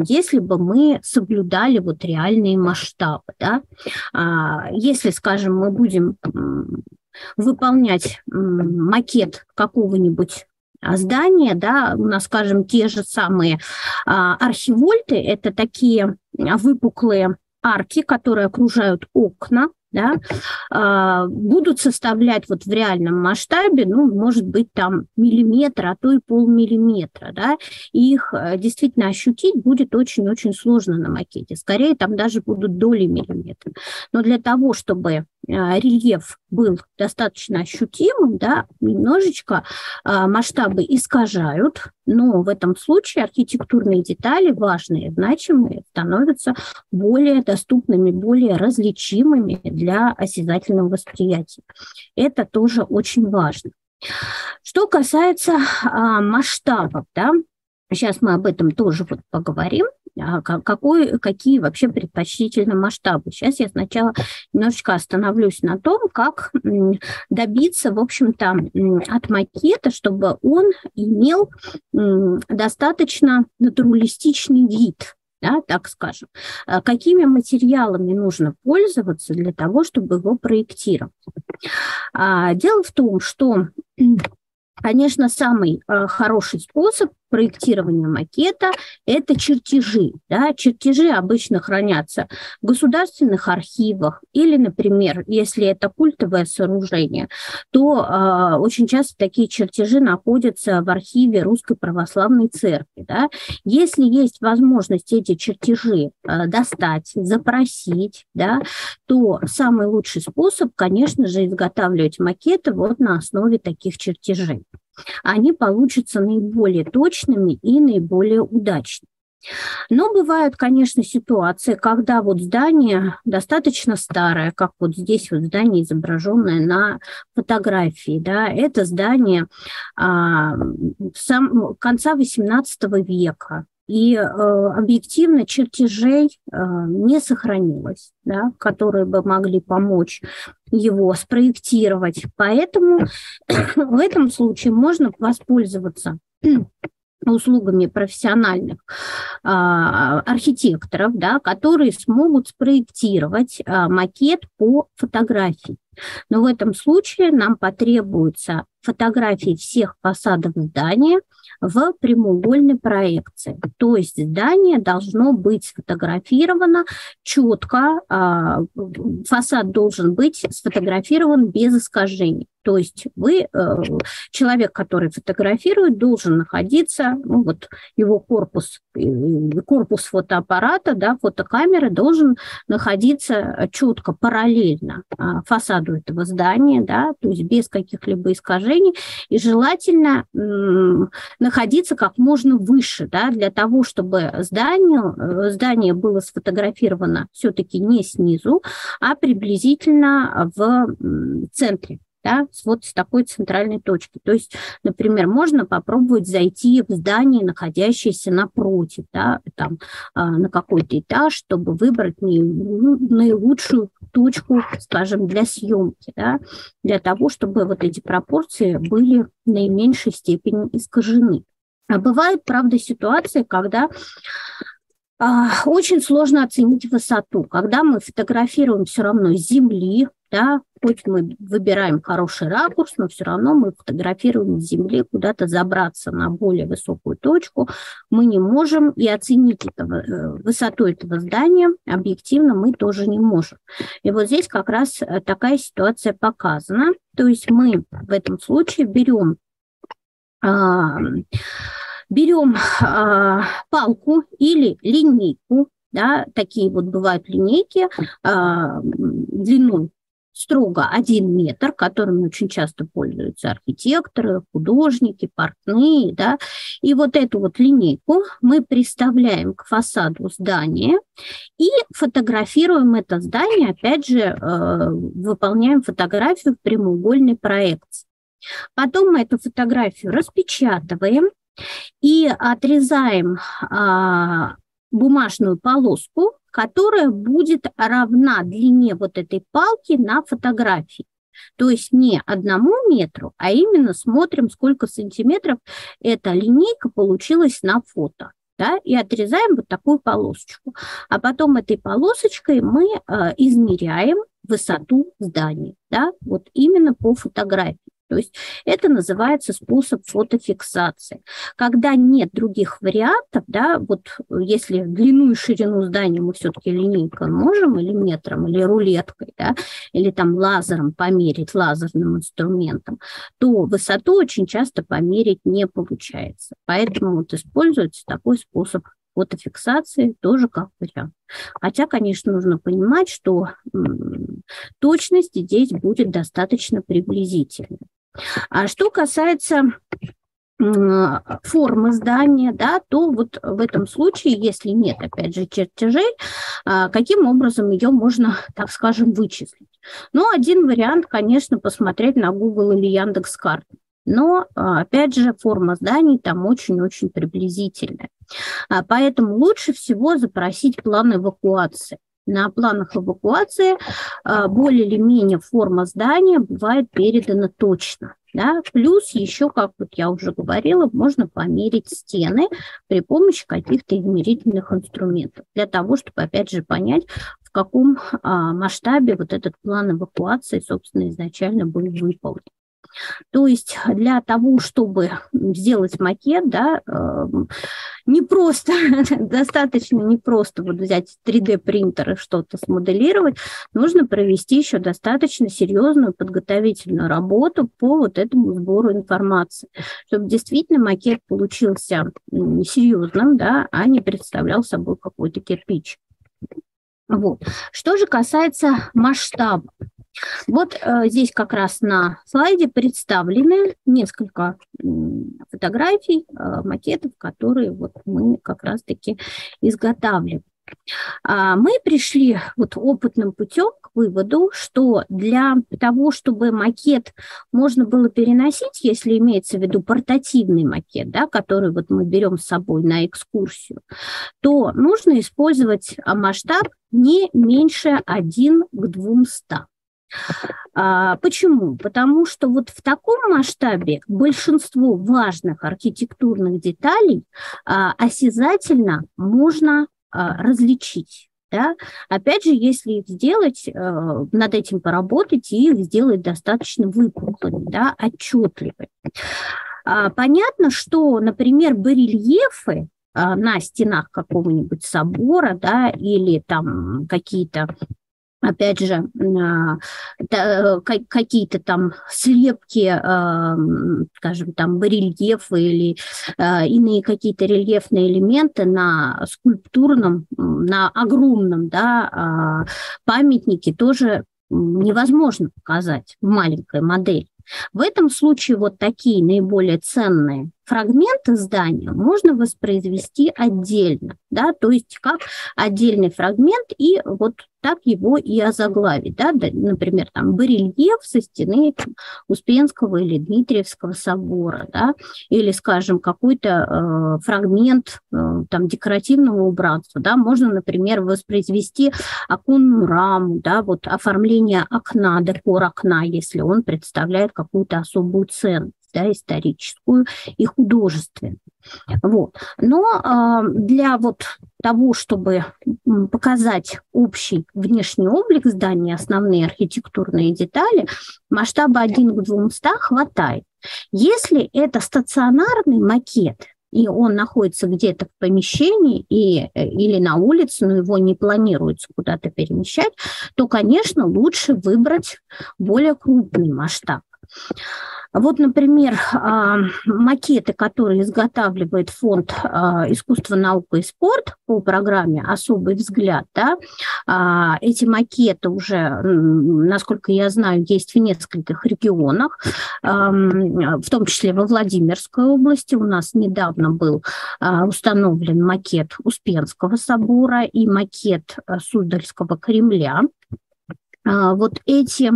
если бы мы соблюдали вот реальные масштабы. Да. Если, скажем, мы будем выполнять макет какого-нибудь здания, да, у нас, скажем, те же самые архивольты, это такие выпуклые арки, которые окружают окна, да, будут составлять вот в реальном масштабе, ну, может быть, там миллиметр, а то и полмиллиметра, да, и их действительно ощутить будет очень-очень сложно на макете, скорее там даже будут доли миллиметра. Но для того, чтобы рельеф был достаточно ощутимым, да, немножечко масштабы искажают, но в этом случае архитектурные детали, важные, значимые, становятся более доступными, более различимыми для осязательного восприятия. Это тоже очень важно. Что касается масштабов, да, сейчас мы об этом тоже вот поговорим. Какие вообще предпочтительные масштабы. Сейчас я сначала немножечко остановлюсь на том, как добиться, в общем-то, от макета, чтобы он имел достаточно натуралистичный вид, да, так скажем. Какими материалами нужно пользоваться для того, чтобы его проектировать? Дело в том, что, конечно, самый хороший способ проектирования макета – это чертежи. Да? Чертежи обычно хранятся в государственных архивах или, например, если это культовое сооружение, то очень часто такие чертежи находятся в архиве Русской Православной Церкви. Да? Если есть возможность эти чертежи достать, запросить, да, то самый лучший способ, конечно же, изготавливать макеты вот на основе таких чертежей. Они получатся наиболее точными и наиболее удачными. Но бывают, конечно, ситуации, когда вот здание достаточно старое, как вот здесь вот здание, изображенное на фотографии, да, это здание конца XVIII века. И объективно чертежей не сохранилось, да, которые бы могли помочь его спроектировать. Поэтому в этом случае можно воспользоваться услугами профессиональных архитекторов, да, которые смогут спроектировать макет по фотографии. Но в этом случае нам потребуются фотографии всех фасадов здания в прямоугольной проекции. То есть здание должно быть сфотографировано четко, фасад должен быть сфотографирован без искажений. То есть вы, человек, который фотографирует, должен находиться, ну, вот его корпус фотоаппарата, да, фотокамеры должен находиться четко параллельно фасаду этого здания, да, то есть без каких-либо искажений, и желательно находиться как можно выше, да, для того, чтобы здание было сфотографировано все-таки не снизу, а приблизительно в центре. Да, вот с такой центральной точки. То есть, например, можно попробовать зайти в здание, находящееся напротив, да, там, на какой-то этаж, чтобы выбрать наилучшую точку, скажем, для съемки, да, для того, чтобы вот эти пропорции были в наименьшей степени искажены. А бывают, правда, ситуации, когда очень сложно оценить высоту. Когда мы фотографируем все равно с земли, да, хоть мы выбираем хороший ракурс, но все равно мы фотографируем с земли, куда-то забраться на более высокую точку мы не можем, и оценить высоту этого здания объективно мы тоже не можем. И вот здесь как раз такая ситуация показана. То есть мы в этом случае берем палку или линейку, да, такие вот бывают линейки длиной строго 1 метр, которым очень часто пользуются архитекторы, художники, портные, да, и вот эту вот линейку мы приставляем к фасаду здания и фотографируем это здание, опять же, выполняем фотографию в прямоугольной проекции. Потом мы эту фотографию распечатываем и отрезаем бумажную полоску, которая будет равна длине вот этой палки на фотографии. То есть не 1 метру, а именно смотрим, сколько сантиметров эта линейка получилась на фото. Да, и отрезаем вот такую полосочку. А потом этой полосочкой мы измеряем высоту здания. Да, вот именно по фотографии. То есть это называется способ фотофиксации. Когда нет других вариантов, да, вот если длину и ширину здания мы все-таки линейкой можем, или метром, или рулеткой, да, или там лазером померить, лазерным инструментом, то высоту очень часто померить не получается. Поэтому вот используется такой способ фотофиксации тоже как вариант. Хотя, конечно, нужно понимать, что точность здесь будет достаточно приблизительной. А что касается формы здания, да, то вот в этом случае, если нет, опять же, чертежей, каким образом ее можно, так скажем, вычислить? Ну, один вариант, конечно, посмотреть на Google или Яндекс карты. Но, опять же, форма зданий там очень-очень приблизительная. Поэтому лучше всего запросить план эвакуации. На планах эвакуации более или менее форма здания бывает передана точно. Да? Плюс еще, как вот я уже говорила, можно померить стены при помощи каких-то измерительных инструментов. Для того, чтобы, опять же, понять, в каком масштабе вот этот план эвакуации, собственно, изначально был выполнен. То есть для того, чтобы сделать макет, да, не просто, достаточно не просто вот взять 3D-принтер и что-то смоделировать, нужно провести еще достаточно серьезную подготовительную работу по вот этому сбору информации, чтобы действительно макет получился серьезным, да, а не представлял собой какой-то кирпич. Вот. Что же касается масштаба. Вот здесь как раз на слайде представлены несколько фотографий, макетов, которые вот мы как раз-таки изготавливаем. Мы пришли вот опытным путем к выводу, что для того, чтобы макет можно было переносить, если имеется в виду портативный макет, да, который вот мы берем с собой на экскурсию, то нужно использовать масштаб не меньше 1:200. Почему? Потому что вот в таком масштабе большинство важных архитектурных деталей осязательно можно различить. Да? Опять же, если их сделать, над этим поработать и их сделать достаточно выпуклыми, да, отчетливыми. Понятно, что, например, барельефы на стенах какого-нибудь собора, да, или там какие-то, опять же, какие-то там слепки, скажем, там барельефы или иные какие-то рельефные элементы на скульптурном, на огромном, да, памятнике тоже невозможно показать в маленькой модели. В этом случае вот такие наиболее ценные фрагменты здания можно воспроизвести отдельно, да, то есть как отдельный фрагмент и вот так его и озаглавить, да, например, там барельеф со стены Успенского или Дмитриевского собора, да, или, скажем, какой-то фрагмент там декоративного убранства, да, можно, например, воспроизвести оконную раму, да, вот оформление окна, декор окна, если он представляет какую-то особую ценность, да, историческую и художественную. Вот. Но для вот того, чтобы показать общий внешний облик здания, основные архитектурные детали, масштаба 1:200 хватает. Если это стационарный макет, и он находится где-то в помещении или на улице, но его не планируется куда-то перемещать, то, конечно, лучше выбрать более крупный масштаб. Вот, например, макеты, которые изготавливает Фонд искусства, наука и спорт по программе «Особый взгляд», да, эти макеты уже, насколько я знаю, есть в нескольких регионах, в том числе во Владимирской области. У нас недавно был установлен макет Успенского собора и макет Суздальского Кремля. Вот эти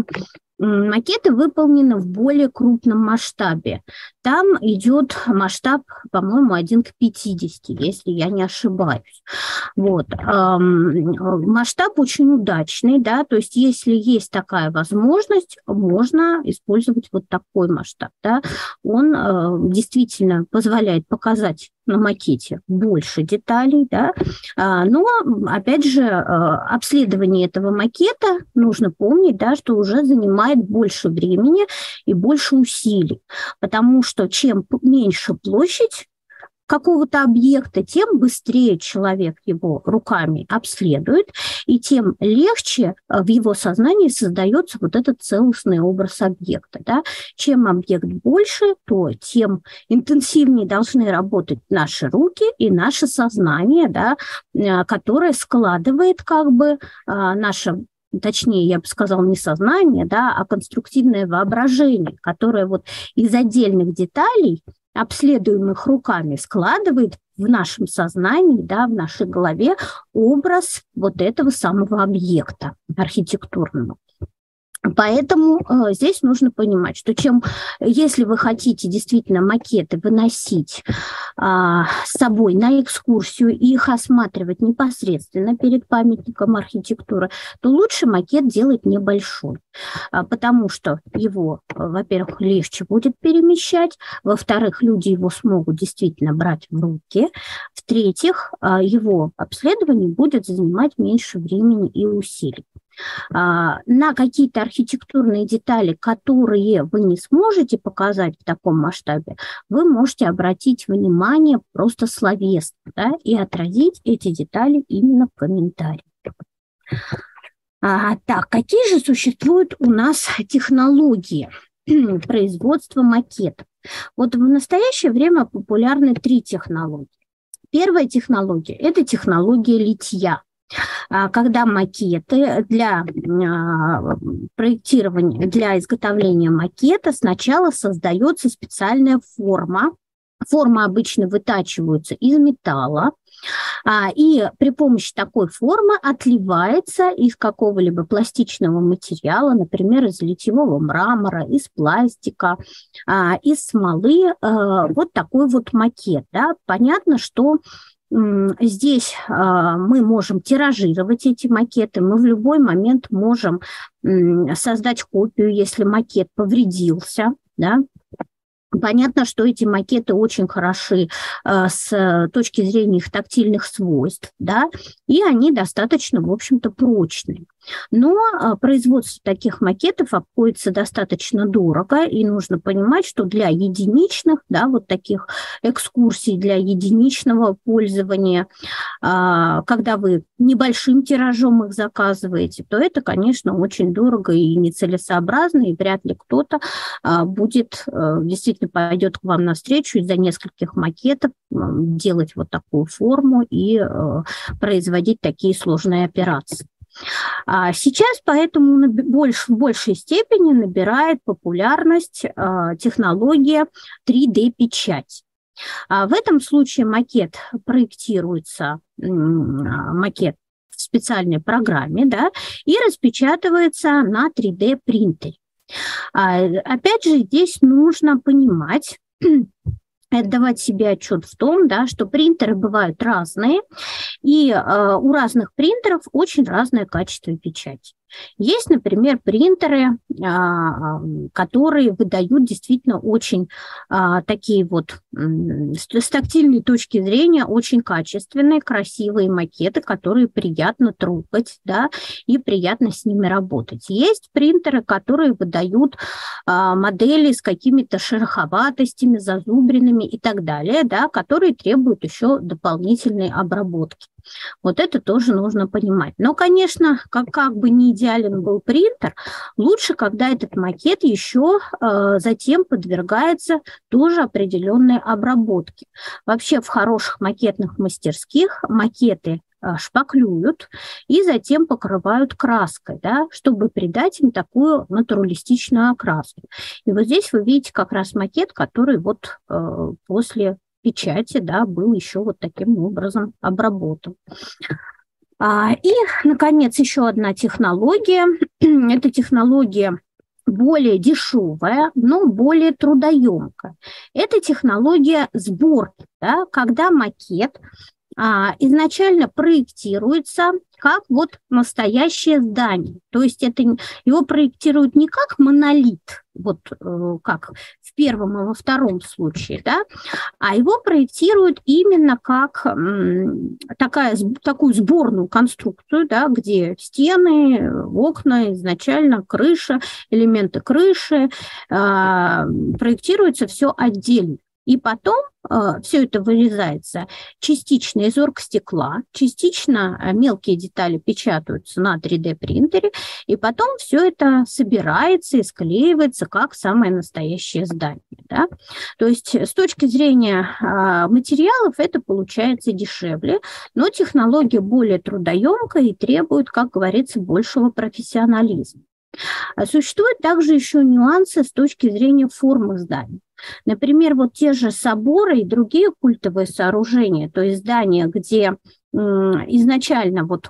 макеты выполнены в более крупном масштабе. Там идет масштаб, по-моему, 1:50, если я не ошибаюсь. Вот. Масштаб очень удачный, да, то есть если есть такая возможность, можно использовать вот такой масштаб, да. Он действительно позволяет показать на макете больше деталей, да, но, опять же, обследование этого макета, нужно помнить, да, что уже занимает больше времени и больше усилий, потому что чем меньше площадь какого-то объекта, тем быстрее человек его руками обследует, и тем легче в его сознании создается вот этот целостный образ объекта. Да? Чем объект больше, то тем интенсивнее должны работать наши руки и наше сознание, да, которое складывает как бы наше, точнее, я бы сказала, не сознание, да, а конструктивное воображение, которое вот из отдельных деталей, обследуемых руками, складывает в нашем сознании, да, в нашей голове образ вот этого самого объекта архитектурного. Поэтому здесь нужно понимать, что если вы хотите действительно макеты выносить с собой на экскурсию и их осматривать непосредственно перед памятником архитектуры, то лучше макет делать небольшой, потому что его, во-первых, легче будет перемещать, во-вторых, люди его смогут действительно брать в руки, в-третьих, его обследование будет занимать меньше времени и усилий. На какие-то архитектурные детали, которые вы не сможете показать в таком масштабе, вы можете обратить внимание просто словесно, да, и отразить эти детали именно в комментариях. Так, какие же существуют у нас технологии производства макетов? Вот в настоящее время популярны 3 технологии. Первая технология – это технология литья, когда макеты для проектирования, для изготовления макета сначала создается специальная форма. Формы обычно вытачиваются из металла, и при помощи такой формы отливается из какого-либо пластичного материала, например, из литьевого мрамора, из пластика, из смолы, вот такой вот макет. Да. Понятно, что здесь мы можем тиражировать эти макеты, мы в любой момент можем создать копию, если макет повредился, да. Понятно, что эти макеты очень хороши с точки зрения их тактильных свойств, да, и они достаточно, в общем-то, прочные. Но производство таких макетов обходится достаточно дорого, и нужно понимать, что для единичных, да, вот таких экскурсий, для единичного пользования, когда вы небольшим тиражом их заказываете, то это, конечно, очень дорого и нецелесообразно, и вряд ли кто-то будет, действительно пойдет к вам навстречу из-за нескольких макетов делать вот такую форму и производить такие сложные операции. Сейчас поэтому в большей степени набирает популярность технология 3D-печать. В этом случае макет проектируется, макет в специальной программе, да, и распечатывается на 3D-принтере. Опять же, здесь нужно понимать, отдавать себе отчет в том, да, что принтеры бывают разные, и у разных принтеров очень разное качество печати. Есть, например, принтеры, которые выдают действительно очень такие вот с тактильной точки зрения очень качественные, красивые макеты, которые приятно трогать, да, и приятно с ними работать. Есть принтеры, которые выдают модели с какими-то шероховатостями, зазубринами и так далее, да, которые требуют еще дополнительной обработки. Вот это тоже нужно понимать. Но, конечно, как бы не идеален был принтер, лучше, когда этот макет еще затем подвергается тоже определенной обработке. Вообще в хороших макетных мастерских макеты шпаклюют и затем покрывают краской, да, чтобы придать им такую натуралистичную окраску. И вот здесь вы видите как раз макет, который вот после печати, да, был еще вот таким образом обработан. И, наконец, еще одна технология. Это технология более дешевая, но более трудоемкая. Это технология сборки, да, когда макет изначально проектируется как вот настоящее здание. То есть это, его проектируют не как монолит, вот как в первом и во втором случае, да, а его проектируют именно как такую сборную конструкцию, да, где стены, окна, изначально крыша, элементы крыши, проектируется все отдельно. И потом все это вырезается частично из оргстекла, частично мелкие детали печатаются на 3D-принтере, и потом все это собирается и склеивается как самое настоящее здание. Да? То есть с точки зрения материалов это получается дешевле, но технология более трудоемкая и требует, как говорится, большего профессионализма. Существуют также еще нюансы с точки зрения формы зданий. Например, вот те же соборы и другие культовые сооружения, то есть здания, где изначально вот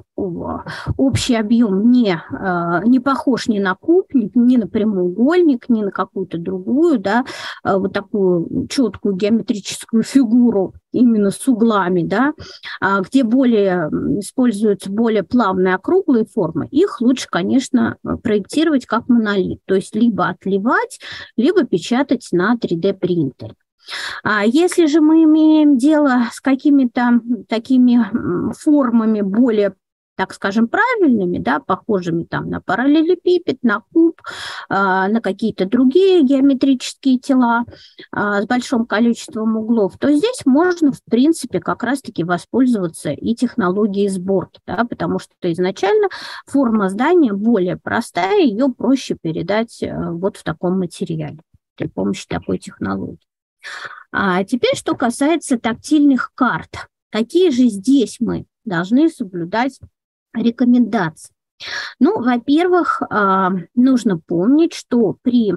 общий объем не похож ни на куб, ни на прямоугольник, ни на какую-то другую, да, вот такую четкую геометрическую фигуру именно с углами, да, где используются более плавные округлые формы, их лучше, конечно, проектировать как монолит, то есть либо отливать, либо печатать на 3D-принтере. А если же мы имеем дело с какими-то такими формами более, так скажем, правильными, да, похожими там на параллелепипед, на куб, на какие-то другие геометрические тела с большим количеством углов, то здесь можно, в принципе, как раз-таки воспользоваться и технологией сборки, да, потому что изначально форма здания более простая, ее проще передать вот в таком материале при помощи такой технологии. А теперь, что касается тактильных карт. Какие же здесь мы должны соблюдать рекомендации? Ну, во-первых, нужно помнить, что при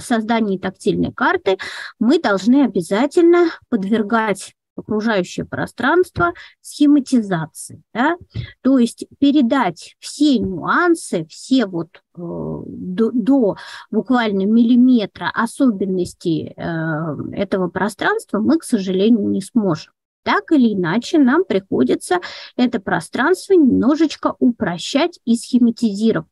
создании тактильной карты мы должны обязательно подвергать окружающее пространство схематизации, да? То есть передать все нюансы, все вот до буквально миллиметра особенностей этого пространства мы, к сожалению, не сможем. Так или иначе, нам приходится это пространство немножечко упрощать и схематизировать.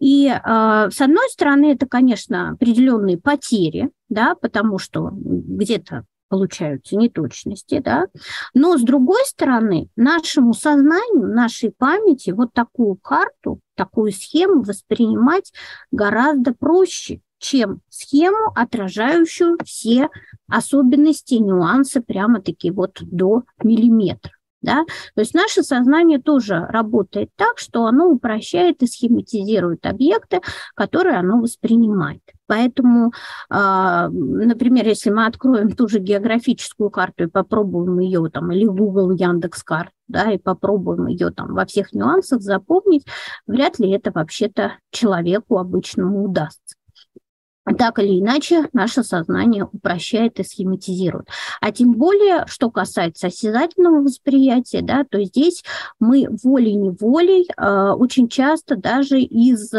И, с одной стороны, это, конечно, определенные потери, да, потому что где-то получаются неточности, да, но, с другой стороны, нашему сознанию, нашей памяти вот такую карту, такую схему воспринимать гораздо проще, чем схему, отражающую все особенности, нюансы прямо-таки вот до миллиметра. Да? То есть наше сознание тоже работает так, что оно упрощает и схематизирует объекты, которые оно воспринимает. Поэтому, например, если мы откроем ту же географическую карту и попробуем ее там, или Google, Яндекс карт, да, и попробуем ее там во всех нюансах запомнить, вряд ли это вообще-то человеку обычному удастся. Так или иначе, наше сознание упрощает и схематизирует. А тем более, что касается осязательного восприятия, да, то здесь мы волей-неволей очень часто даже из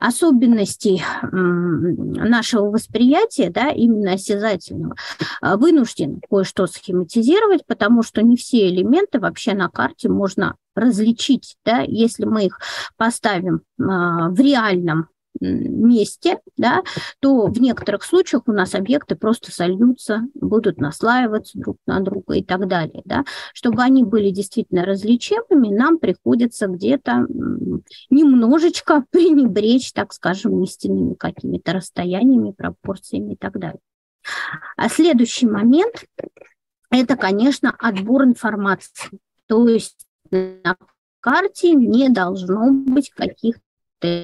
особенностей нашего восприятия, да, именно осязательного, вынуждены кое-что схематизировать, потому что не все элементы вообще на карте можно различить, да, если мы их поставим в реальном месте, да, то в некоторых случаях у нас объекты просто сольются, будут наслаиваться друг на друга и так далее. Да. Чтобы они были действительно различимыми, нам приходится где-то немножечко пренебречь, так скажем, истинными какими-то расстояниями, пропорциями и так далее. А следующий момент – это, конечно, отбор информации. То есть на карте не должно быть каких-то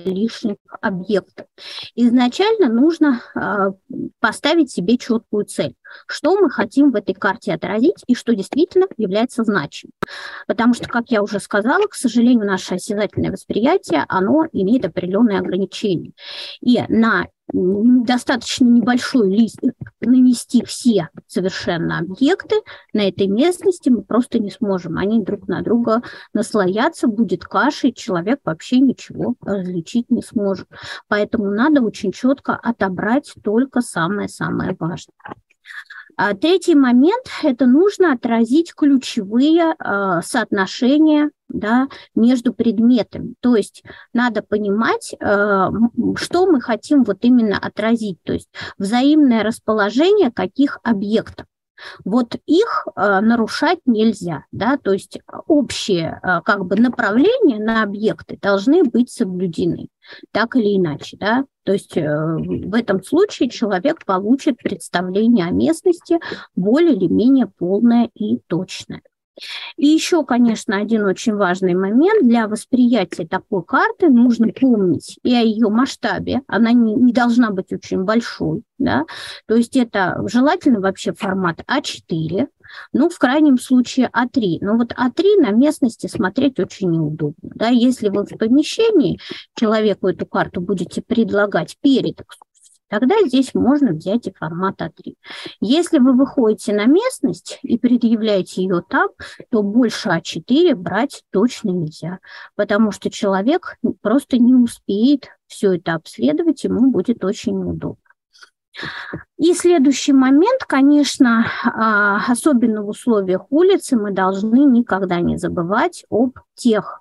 лишних объектов. Изначально нужно поставить себе четкую цель, что мы хотим в этой карте отразить и что действительно является значимым. Потому что, как я уже сказала, к сожалению, наше осязательное восприятие, оно имеет определенные ограничения. И на достаточно небольшой лист нанести все совершенно объекты на этой местности мы просто не сможем. Они друг на друга наслоятся, будет каша, и человек вообще ничего различить не сможет. Поэтому надо очень четко отобрать только самое-самое важное. Третий момент – это нужно отразить ключевые соотношения, да, между предметами. То есть надо понимать, что мы хотим вот именно отразить, то есть взаимное расположение каких объектов. Вот их нарушать нельзя, да, то есть общие как бы направления на объекты должны быть соблюдены, так или иначе, да, то есть в этом случае человек получит представление о местности более или менее полное и точное. И еще, конечно, один очень важный момент. Для восприятия такой карты нужно помнить и о ее масштабе. Она не должна быть очень большой. Да? То есть это желательно вообще формат А4, ну, в крайнем случае А3. Но вот А3 на местности смотреть очень неудобно. Да? Если вы в помещении человеку эту карту будете предлагать перед экскурсией, тогда здесь можно взять и формат А3. Если вы выходите на местность и предъявляете ее там, то больше А4 брать точно нельзя, потому что человек просто не успеет все это обследовать, ему будет очень неудобно. И следующий момент, конечно, особенно в условиях улицы мы должны никогда не забывать об тех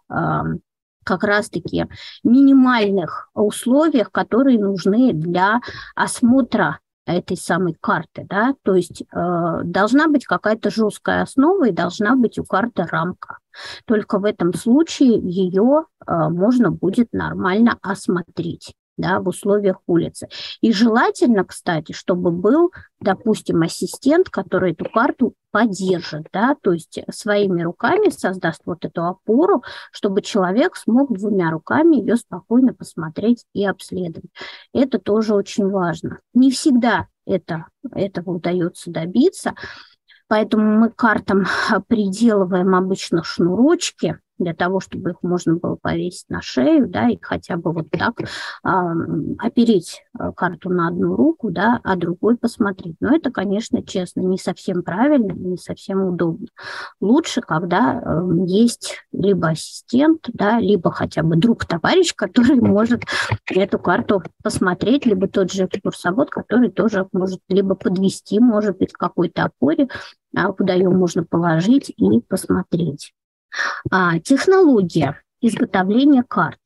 как раз-таки минимальных условиях, которые нужны для осмотра этой самой карты, да, то есть должна быть какая-то жесткая основа и должна быть у карты рамка. Только в этом случае ее можно будет нормально осмотреть, да, в условиях улицы. И желательно, кстати, чтобы был, допустим, ассистент, который эту карту поддержит, да, то есть своими руками создаст вот эту опору, чтобы человек смог двумя руками ее спокойно посмотреть и обследовать. Это тоже очень важно. Не всегда этого удается добиться, поэтому мы к картам приделываем обычно шнурочки, для того, чтобы их можно было повесить на шею, да, и хотя бы вот так опереть карту на одну руку, да, а другой посмотреть. Но это, конечно, честно, не совсем правильно, не совсем удобно. Лучше, когда есть либо ассистент, да, либо хотя бы друг-товарищ, который может эту карту посмотреть, либо тот же экскурсовод, который тоже может либо подвести, может быть, к какой-то опоре, куда ее можно положить и посмотреть. Технология изготовления карт.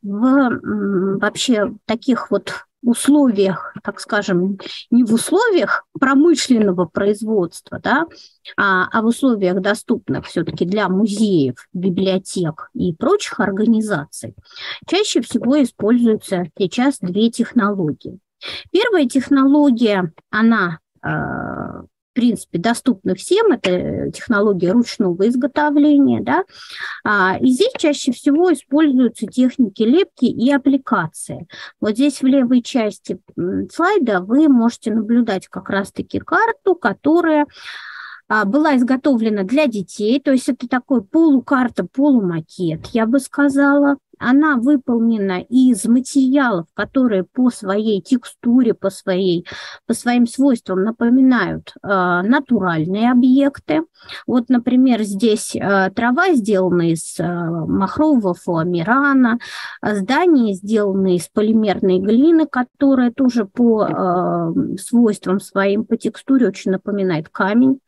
Вообще в таких вот условиях, так скажем, не в условиях промышленного производства, да, а в условиях, доступных все-таки для музеев, библиотек и прочих организаций, чаще всего используются сейчас две технологии. Первая технология, она в принципе, доступны всем, это технология ручного изготовления, да, и здесь чаще всего используются техники лепки и аппликации. Вот здесь в левой части слайда вы можете наблюдать как раз-таки карту, которая была изготовлена для детей, то есть это такой полукарта, полумакет, я бы сказала. Она выполнена из материалов, которые по своей текстуре, по своим свойствам напоминают натуральные объекты. Вот, например, здесь трава сделана из махрового фоамирана, здание сделано из полимерной глины, которая тоже по свойствам своим, по текстуре очень напоминает камень.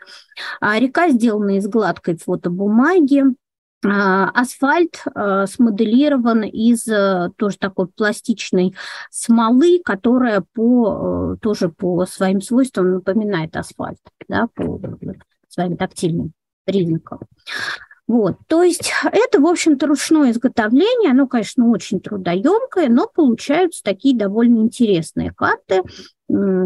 Река сделана из гладкой фотобумаги. Асфальт смоделирован из тоже такой пластичной смолы, которая тоже по своим свойствам напоминает асфальт, да, по своим тактильным признакам. Вот, то есть это, в общем-то, ручное изготовление, оно, конечно, очень трудоемкое, но получаются такие довольно интересные карты,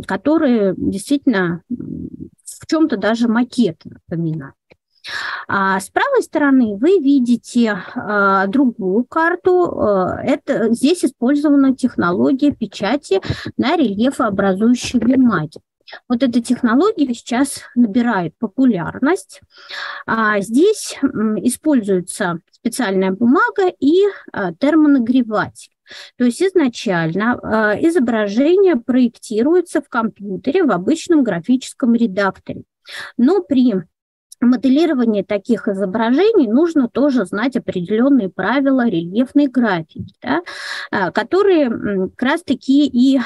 которые действительно в чем-то даже макеты напоминают. А с правой стороны вы видите другую карту. Это, здесь использована технология печати на рельефообразующей бумаге. Вот эта технология сейчас набирает популярность. Здесь используется специальная бумага и термонагреватель. То есть изначально изображение проектируется в компьютере в обычном графическом редакторе. Но при моделирование таких изображений нужно тоже знать определенные правила рельефной графики. Да? которые как раз-таки и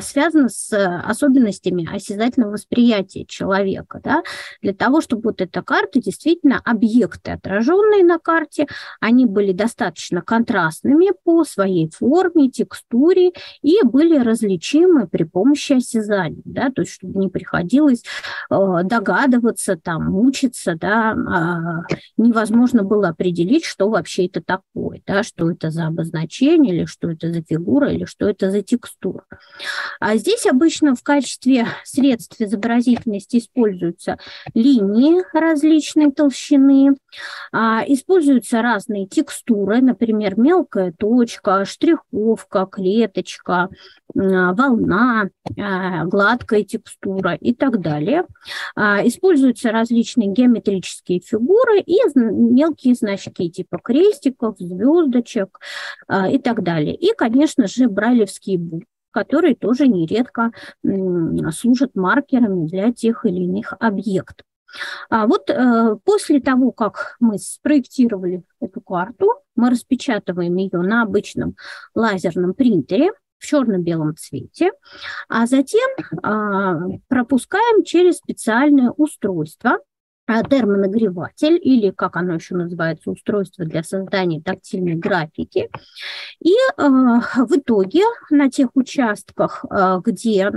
связаны с особенностями осязательного восприятия человека. Да? Для того, чтобы вот эта карта, действительно, объекты, отраженные на карте, они были достаточно контрастными по своей форме, текстуре и были различимы при помощи осязания. Да? То есть, чтобы не приходилось догадываться, там, мучиться, да? Невозможно было определить, что вообще это такое, да? Что это за обозначение, или что это за фигура, или что это за текстура. А здесь обычно в качестве средств изобразительности используются линии различной толщины, используются разные текстуры, например, мелкая точка, штриховка, клеточка, волна, гладкая текстура и так далее. Используются различные геометрические фигуры и мелкие значки типа крестиков, звездочек и так далее. И, конечно же, брайлевские буквы, которые тоже нередко служат маркерами для тех или иных объектов. А вот после того, как мы спроектировали эту карту, мы распечатываем ее на обычном лазерном принтере в черно-белом цвете, а затем пропускаем через специальное устройство, термонагреватель, или, как оно еще называется, устройство для создания тактильной графики. И в итоге на тех участках, где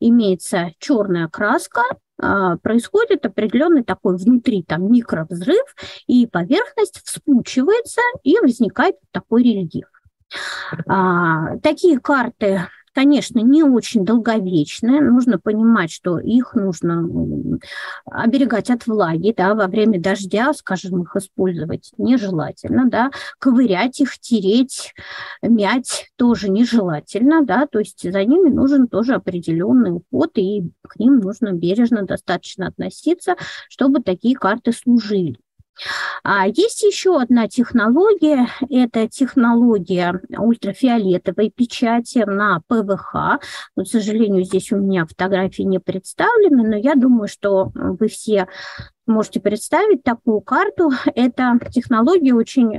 имеется черная краска, происходит определенный такой внутри там микровзрыв, и поверхность вспучивается, и возникает такой рельеф. Такие карты, конечно, не очень долговечные. Нужно понимать, что их нужно оберегать от влаги. Да, во время дождя, скажем, их использовать нежелательно. Да, ковырять их, тереть, мять тоже нежелательно. Да, то есть за ними нужен тоже определенный уход, и к ним нужно бережно достаточно относиться, чтобы такие карты служили. Есть еще одна технология, это технология ультрафиолетовой печати на ПВХ. К сожалению, здесь у меня фотографии не представлены, но я думаю, что вы все можете представить такую карту. Эта технология очень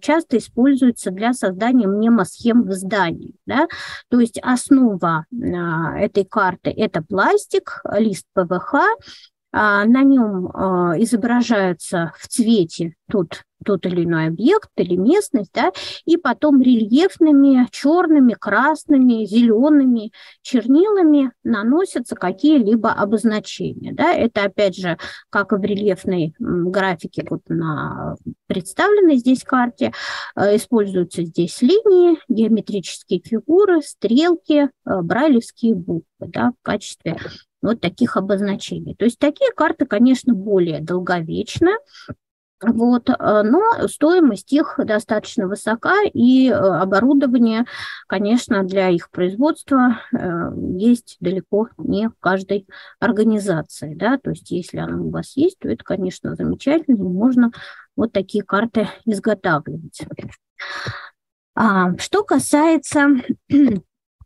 часто используется для создания мнемосхем в здании. Да? То есть основа этой карты – это пластик, лист ПВХ. На нем изображаются в цвете тот или иной объект или местность, да, и потом рельефными, черными, красными, зелеными чернилами наносятся какие-либо обозначения. Да. Это, опять же, как и в рельефной графике, вот на представленной здесь карте, используются здесь линии, геометрические фигуры, стрелки, брайлевские буквы, да, в качестве вот таких обозначений. То есть такие карты, конечно, более долговечны, вот, но стоимость их достаточно высока, и оборудование, конечно, для их производства есть далеко не в каждой организации. Да? То есть если оно у вас есть, то это, конечно, замечательно, и можно вот такие карты изготавливать. Что касается...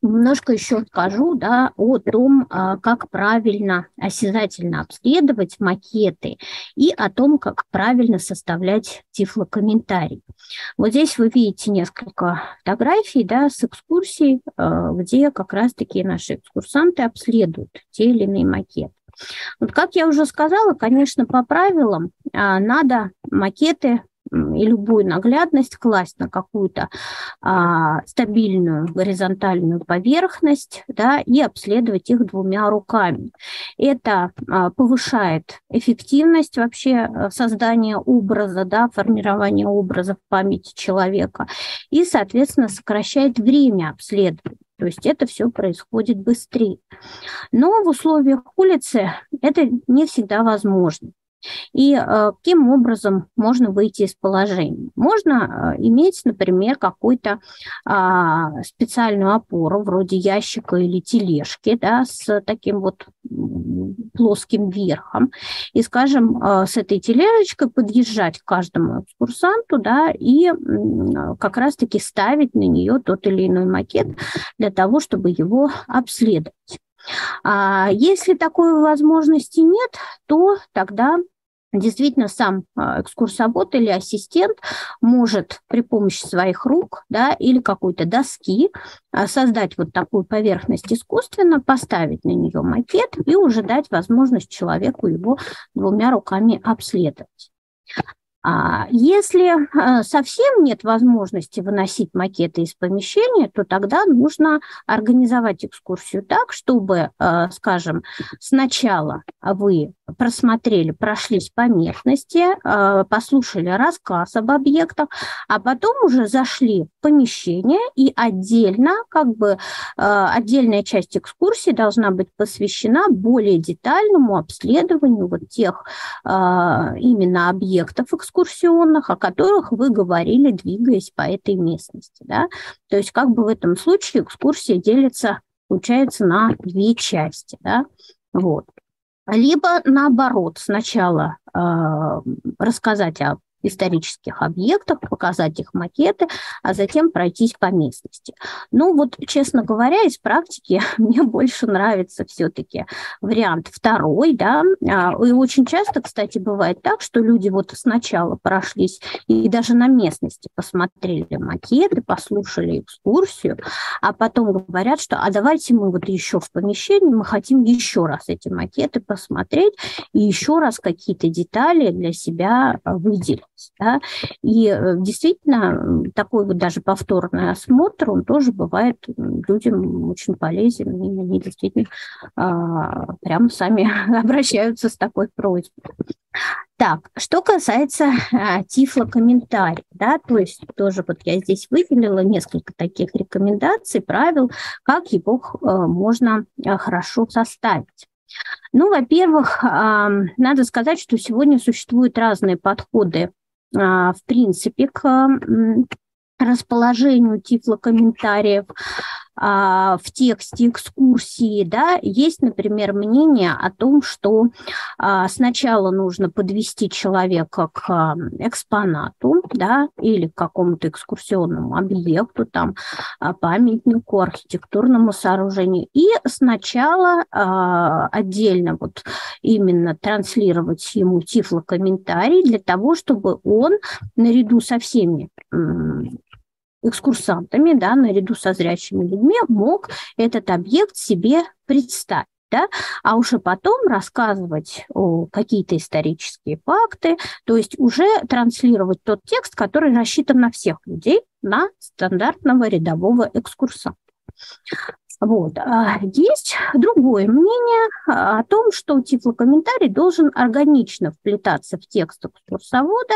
Немножко еще скажу, да, о том, как правильно осязательно обследовать макеты и о том, как правильно составлять тифлокомментарий. Вот здесь вы видите несколько фотографий, да, с экскурсий, где как раз-таки наши экскурсанты обследуют те или иные макеты. Вот, как я уже сказала, конечно, по правилам надо макеты и любую наглядность класть на какую-то стабильную горизонтальную поверхность, да, и обследовать их двумя руками. Это повышает эффективность вообще создания образа, да, формирования образа в памяти человека и, соответственно, сокращает время обследования. То есть это все происходит быстрее. Но в условиях улицы это не всегда возможно. И каким образом можно выйти из положения? Можно иметь, например, какую-то специальную опору, вроде ящика или тележки, да, с таким вот плоским верхом. И, скажем, с этой тележечкой подъезжать к каждому экскурсанту, да, и как раз-таки ставить на нее тот или иной макет для того, чтобы его обследовать. Если такой возможности нет, то тогда Действительно, сам экскурсовод или ассистент может при помощи своих рук, да, или какой-то доски создать вот такую поверхность искусственно, поставить на нее макет и уже дать возможность человеку его двумя руками обследовать. Если совсем нет возможности выносить макеты из помещения, то тогда нужно организовать экскурсию так, чтобы, скажем, сначала вы просмотрели, прошлись по местности, послушали рассказ об объектах, а потом уже зашли в помещение, и отдельно, как бы, отдельная часть экскурсии должна быть посвящена более детальному обследованию вот тех именно объектов экскурсионных, о которых вы говорили, двигаясь по этой местности. Да? То есть как бы в этом случае экскурсия делится, получается, на две части. Да? Вот. Либо наоборот, сначала рассказать о исторических объектах, показать их макеты, а затем пройтись по местности. Ну вот, честно говоря, из практики мне больше нравится все-таки вариант второй, да, и очень часто, кстати, бывает так, что люди вот сначала прошлись и даже на местности посмотрели макеты, послушали экскурсию, а потом говорят, что а давайте мы вот еще в помещении, мы хотим еще раз эти макеты посмотреть и еще раз какие-то детали для себя выделить. Да? И действительно, такой вот даже повторный осмотр, он тоже бывает людям очень полезен, и они действительно прям сами обращаются с такой просьбой. Так, что касается тифлокомментариев, да, то есть тоже вот я здесь выделила несколько таких рекомендаций, правил, как его можно хорошо составить. Ну, во-первых, надо сказать, что сегодня существуют разные подходы, в принципе, к расположению тифлокомментариев в тексте экскурсии, да, есть, например, мнение о том, что сначала нужно подвести человека к экспонату, да, или к какому-то экскурсионному объекту, там, памятнику, архитектурному сооружению, и сначала отдельно вот именно транслировать ему тифлокомментарий для того, чтобы он наряду со всеми экскурсантами, да, наряду со зрячими людьми мог этот объект себе представить, да, а уже потом рассказывать какие-то исторические факты, то есть уже транслировать тот текст, который рассчитан на всех людей, на стандартного рядового экскурсанта. Вот. Есть другое мнение о том, что тифлокомментарий должен органично вплетаться в текст экскурсовода,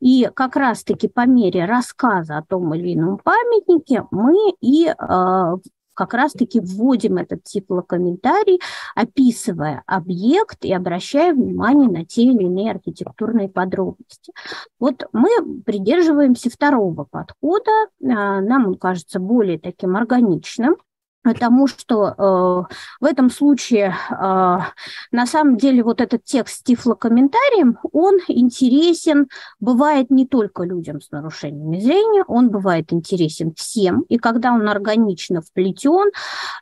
и как раз-таки по мере рассказа о том или ином памятнике мы и как раз-таки вводим этот тифлокомментарий, описывая объект и обращая внимание на те или иные архитектурные подробности. Вот мы придерживаемся второго подхода, нам он кажется более таким органичным, потому что в этом случае на самом деле вот этот текст с тифлокомментарием, он интересен, бывает не только людям с нарушениями зрения, он бывает интересен всем, и когда он органично вплетен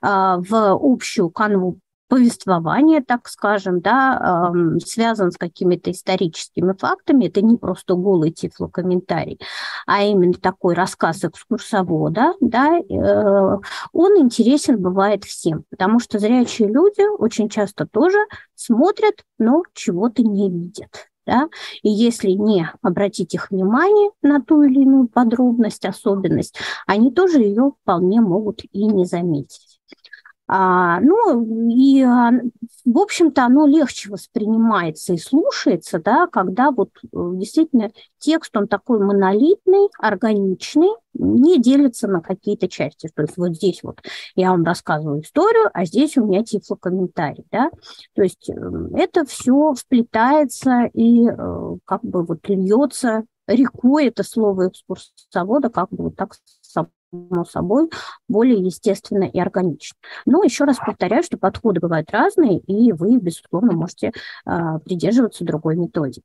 в общую канву повествование, так скажем, да, связан с какими-то историческими фактами. Это не просто голый тифлокомментарий, а именно такой рассказ экскурсовода. Да, он интересен бывает всем, потому что зрячие люди очень часто тоже смотрят, но чего-то не видят. Да? И если не обратить их внимание на ту или иную подробность, особенность, они тоже ее вполне могут и не заметить. Ну, и, в общем-то, оно легче воспринимается и слушается, да, когда вот действительно текст, он такой монолитный, органичный, не делится на какие-то части. То есть вот здесь вот я вам рассказываю историю, а здесь у меня тифлокомментарий, да. То есть это все вплетается и как бы вот льется рекой, это слово экскурсовода, как бы вот так сказать, само собой, более естественно и органично. Но еще раз повторяю, что подходы бывают разные, и вы, безусловно, можете придерживаться другой методики.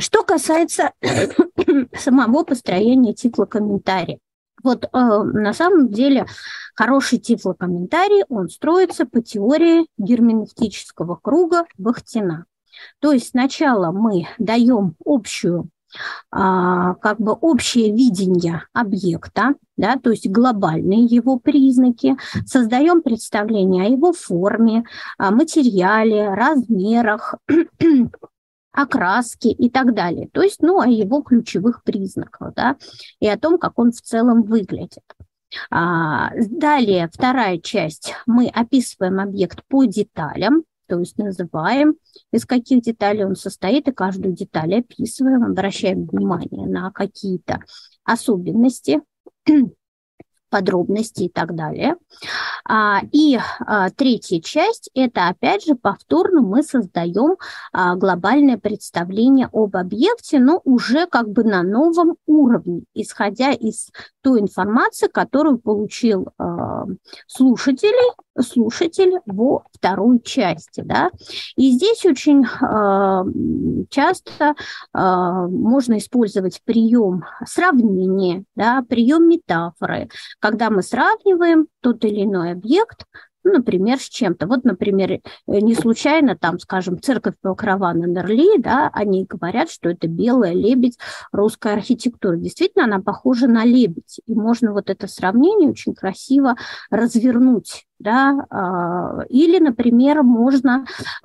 Что касается самого построения тифлокомментария. Вот на самом деле хороший тифлокомментарий, он строится по теории герменевтического круга Бахтина. То есть сначала мы даем общую, как бы общее видение объекта, да, то есть глобальные его признаки, создаем представление о его форме, материале, размерах, окраски и так далее. То есть, ну, о его ключевых признаках, да, и о том, как он в целом выглядит. Далее, вторая часть, мы описываем объект по деталям, то есть называем, из каких деталей он состоит, и каждую деталь описываем, обращаем внимание на какие-то особенности, подробности и так далее. И третья часть, это опять же повторно мы создаем глобальное представление об объекте, но уже как бы на новом уровне, исходя из той информации, которую получил слушатель во второй части. Да? И здесь очень часто можно использовать прием сравнения, да, прием метафоры, когда мы сравниваем тот или иной объект, ну, например, с чем-то. Вот, например, не случайно там, скажем, церковь Покрова на Нерли, да, они говорят, что это белая лебедь русской архитектуры. Действительно, она похожа на лебедь. И можно вот это сравнение очень красиво развернуть. Да? Или, например, можно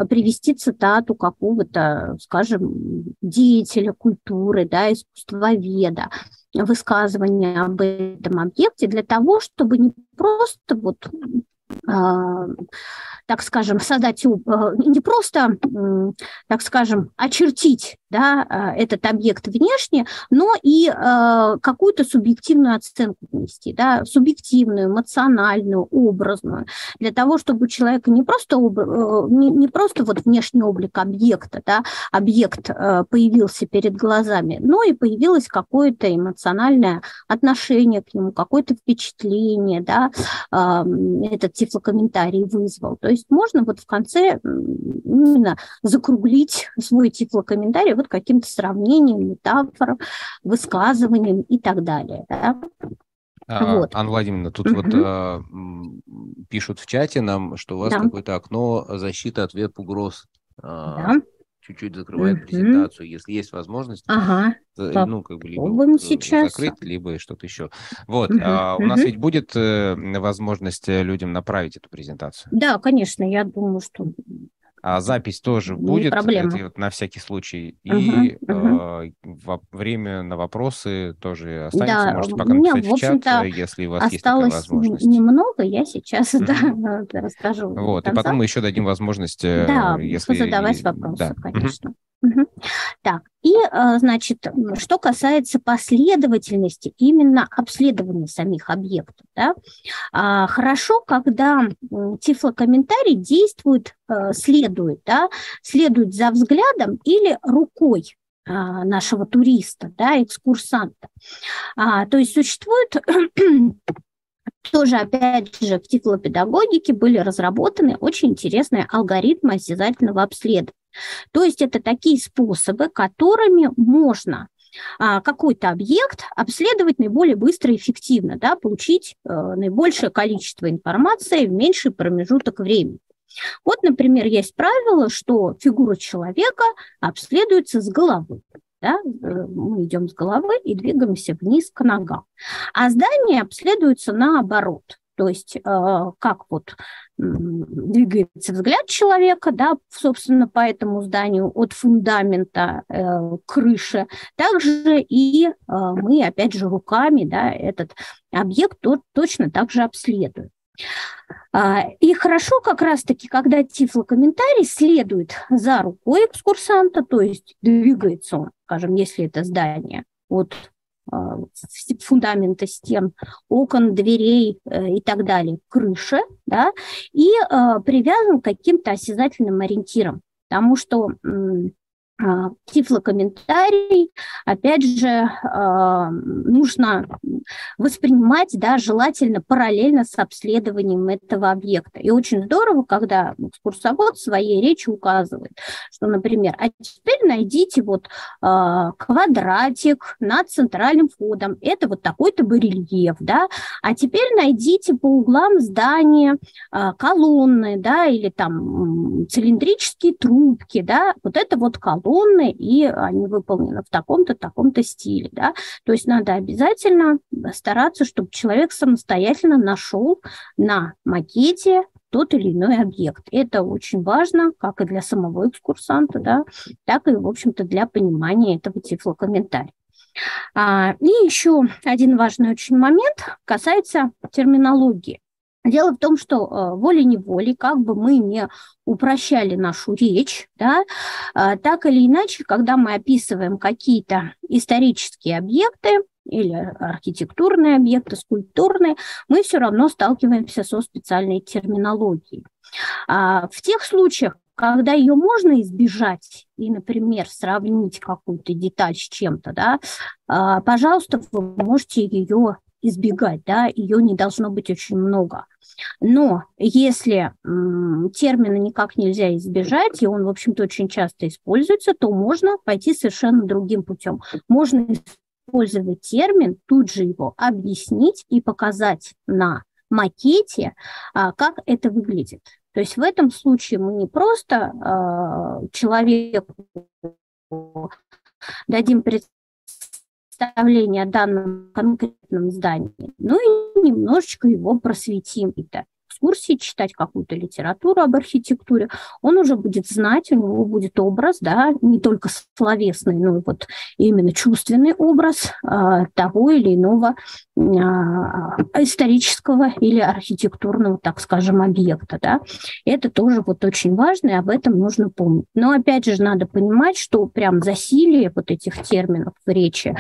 привести цитату какого-то, скажем, деятеля культуры, да, искусствоведа, высказывание об этом объекте для того, чтобы не просто вот... так скажем, создать, не просто, так скажем, очертить, да, этот объект внешне, но и какую-то субъективную оценку внести, да, субъективную, эмоциональную, образную, для того, чтобы у человека не просто вот внешний облик объекта, да, объект появился перед глазами, но и появилось какое-то эмоциональное отношение к нему, какое-то впечатление, да, этот тифлокомментарий вызвал. То есть можно вот в конце именно закруглить свой тифлокомментарий вот каким-то сравнением, метафором, высказыванием и так далее. Да? Вот. Анна Владимировна, тут вот пишут в чате нам, что у вас какое-то окно защиты от веб угроз. Да. Чуть-чуть закрывает презентацию, если есть возможность, ну, как бы либо сейчас закрыть, либо что-то еще. Вот, у нас ведь будет возможность людям направить эту презентацию. Да, конечно, я думаю, что... А запись тоже будет, вот, на всякий случай. И время на вопросы тоже останется. Да, можете пока написать в чат, если у вас есть такая возможность. Немного, я сейчас расскажу. Вот, и потом мы еще дадим возможность, если... задавать вопросы, конечно. Так, и, значит, что касается последовательности именно обследования самих объектов, да, хорошо, когда тифлокомментарий следует за взглядом или рукой нашего туриста, да, экскурсанта. То есть существует... Тоже, опять же, в тифлопедагогике были разработаны очень интересные алгоритмы осязательного обследования. То есть это такие способы, которыми можно какой-то объект обследовать наиболее быстро и эффективно, да, получить наибольшее количество информации в меньший промежуток времени. Вот, например, есть правило, что фигура человека обследуется с головы. Да, мы идем с головы и двигаемся вниз к ногам. А здание обследуется наоборот. То есть как вот двигается взгляд человека, да, собственно, по этому зданию от фундамента крыши. Также и мы, опять же, руками, да, этот объект точно так же обследуем. И хорошо как раз-таки, когда тифлокомментарий следует за рукой экскурсанта, то есть двигается он, скажем, если это здание, от фундамента, стен, окон, дверей и так далее, крыши, да, и привязан к каким-то осязательным ориентирам, потому что тифлокомментарий, опять же, нужно воспринимать, да, желательно параллельно с обследованием этого объекта. И очень здорово, когда экскурсовод в своей речи указывает, что, например, а теперь найдите вот квадратик над центральным входом, это вот такой-то барельеф, да, А теперь найдите по углам здания колонны, да, или там цилиндрические трубки, да, вот это вот колонны, и они выполнены в таком-то, таком-то стиле, да. То есть надо обязательно стараться, чтобы человек самостоятельно нашел на макете тот или иной объект. Это очень важно, как и для самого экскурсанта, да, так и, в общем-то, для понимания этого тифлокомментария. И еще один важный очень момент касается терминологии. Дело в том, что волей-неволей, как бы мы ни упрощали нашу речь, да, так или иначе, когда мы описываем какие-то исторические объекты, или архитектурные объекты, скульптурные, мы все равно сталкиваемся со специальной терминологией. В тех случаях, когда ее можно избежать и, например, сравнить какую-то деталь с чем-то, да, пожалуйста, вы можете ее избегать, да, ее не должно быть очень много. Но если термина никак нельзя избежать, и он, в общем-то, очень часто используется, то можно пойти совершенно другим путем. Можно использовать термин, тут же его объяснить и показать на макете, как это выглядит. То есть в этом случае мы не просто человеку дадим представление о данном конкретном здании, но и немножечко его просветим. Это экскурсии, читать какую-то литературу об архитектуре, он уже будет знать, у него будет образ, да, не только словесный, но и вот именно чувственный образ того или иного исторического или архитектурного, так скажем, объекта, да. Это тоже вот очень важно, и об этом нужно помнить. Но опять же надо понимать, что прям засилие вот этих терминов в речи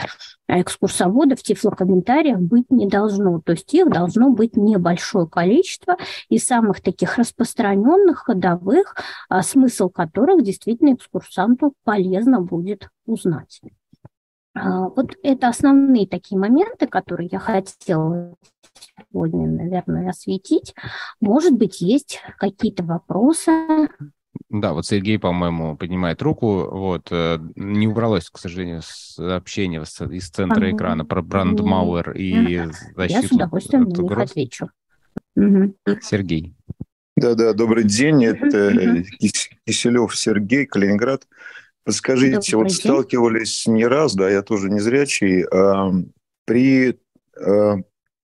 экскурсоводов в тифлокомментариях быть не должно. То есть их должно быть небольшое количество из самых таких распространенных, ходовых, смысл которых действительно экскурсанту полезно будет узнать. Вот это основные такие моменты, которые я хотела сегодня, наверное, осветить. Может быть, есть какие-то вопросы? Да, вот Сергей, по-моему, поднимает руку. Вот не убралось, к сожалению, сообщение из центра экрана про брандмауэр и защиту. Я с удовольствием на них отвечу. Сергей. Да-да, добрый день. Это Киселев Сергей, Калининград. Подскажите, добрый день. Сталкивались не раз, да, я тоже незрячий, при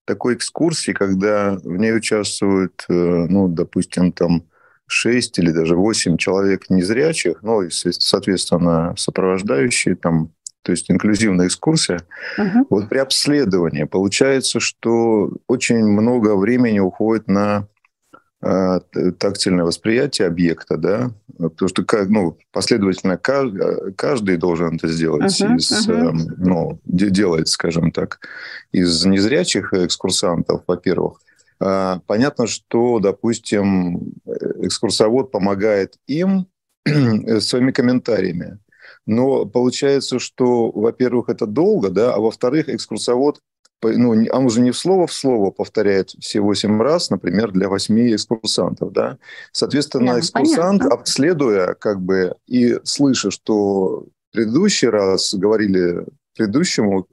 такой экскурсии, когда в ней участвуют, ну, допустим, там 6 или даже 8 человек незрячих, ну и, соответственно, сопровождающие, там, то есть инклюзивная экскурсия. Вот при обследовании получается, что очень много времени уходит на тактильное восприятие объекта, да, потому что ну, последовательно каждый должен это сделать, ну, делает, скажем так, из незрячих экскурсантов, во-первых. Понятно, что, допустим, экскурсовод помогает им своими комментариями. Но получается, что, во-первых, это долго, да, а во-вторых, экскурсовод, ну, он уже не в слово повторяет все 8 раз, например, для 8 экскурсантов, да. Соответственно, да, экскурсант, понятно, обследуя, как бы, и слыша, что в предыдущий раз говорили предыдущему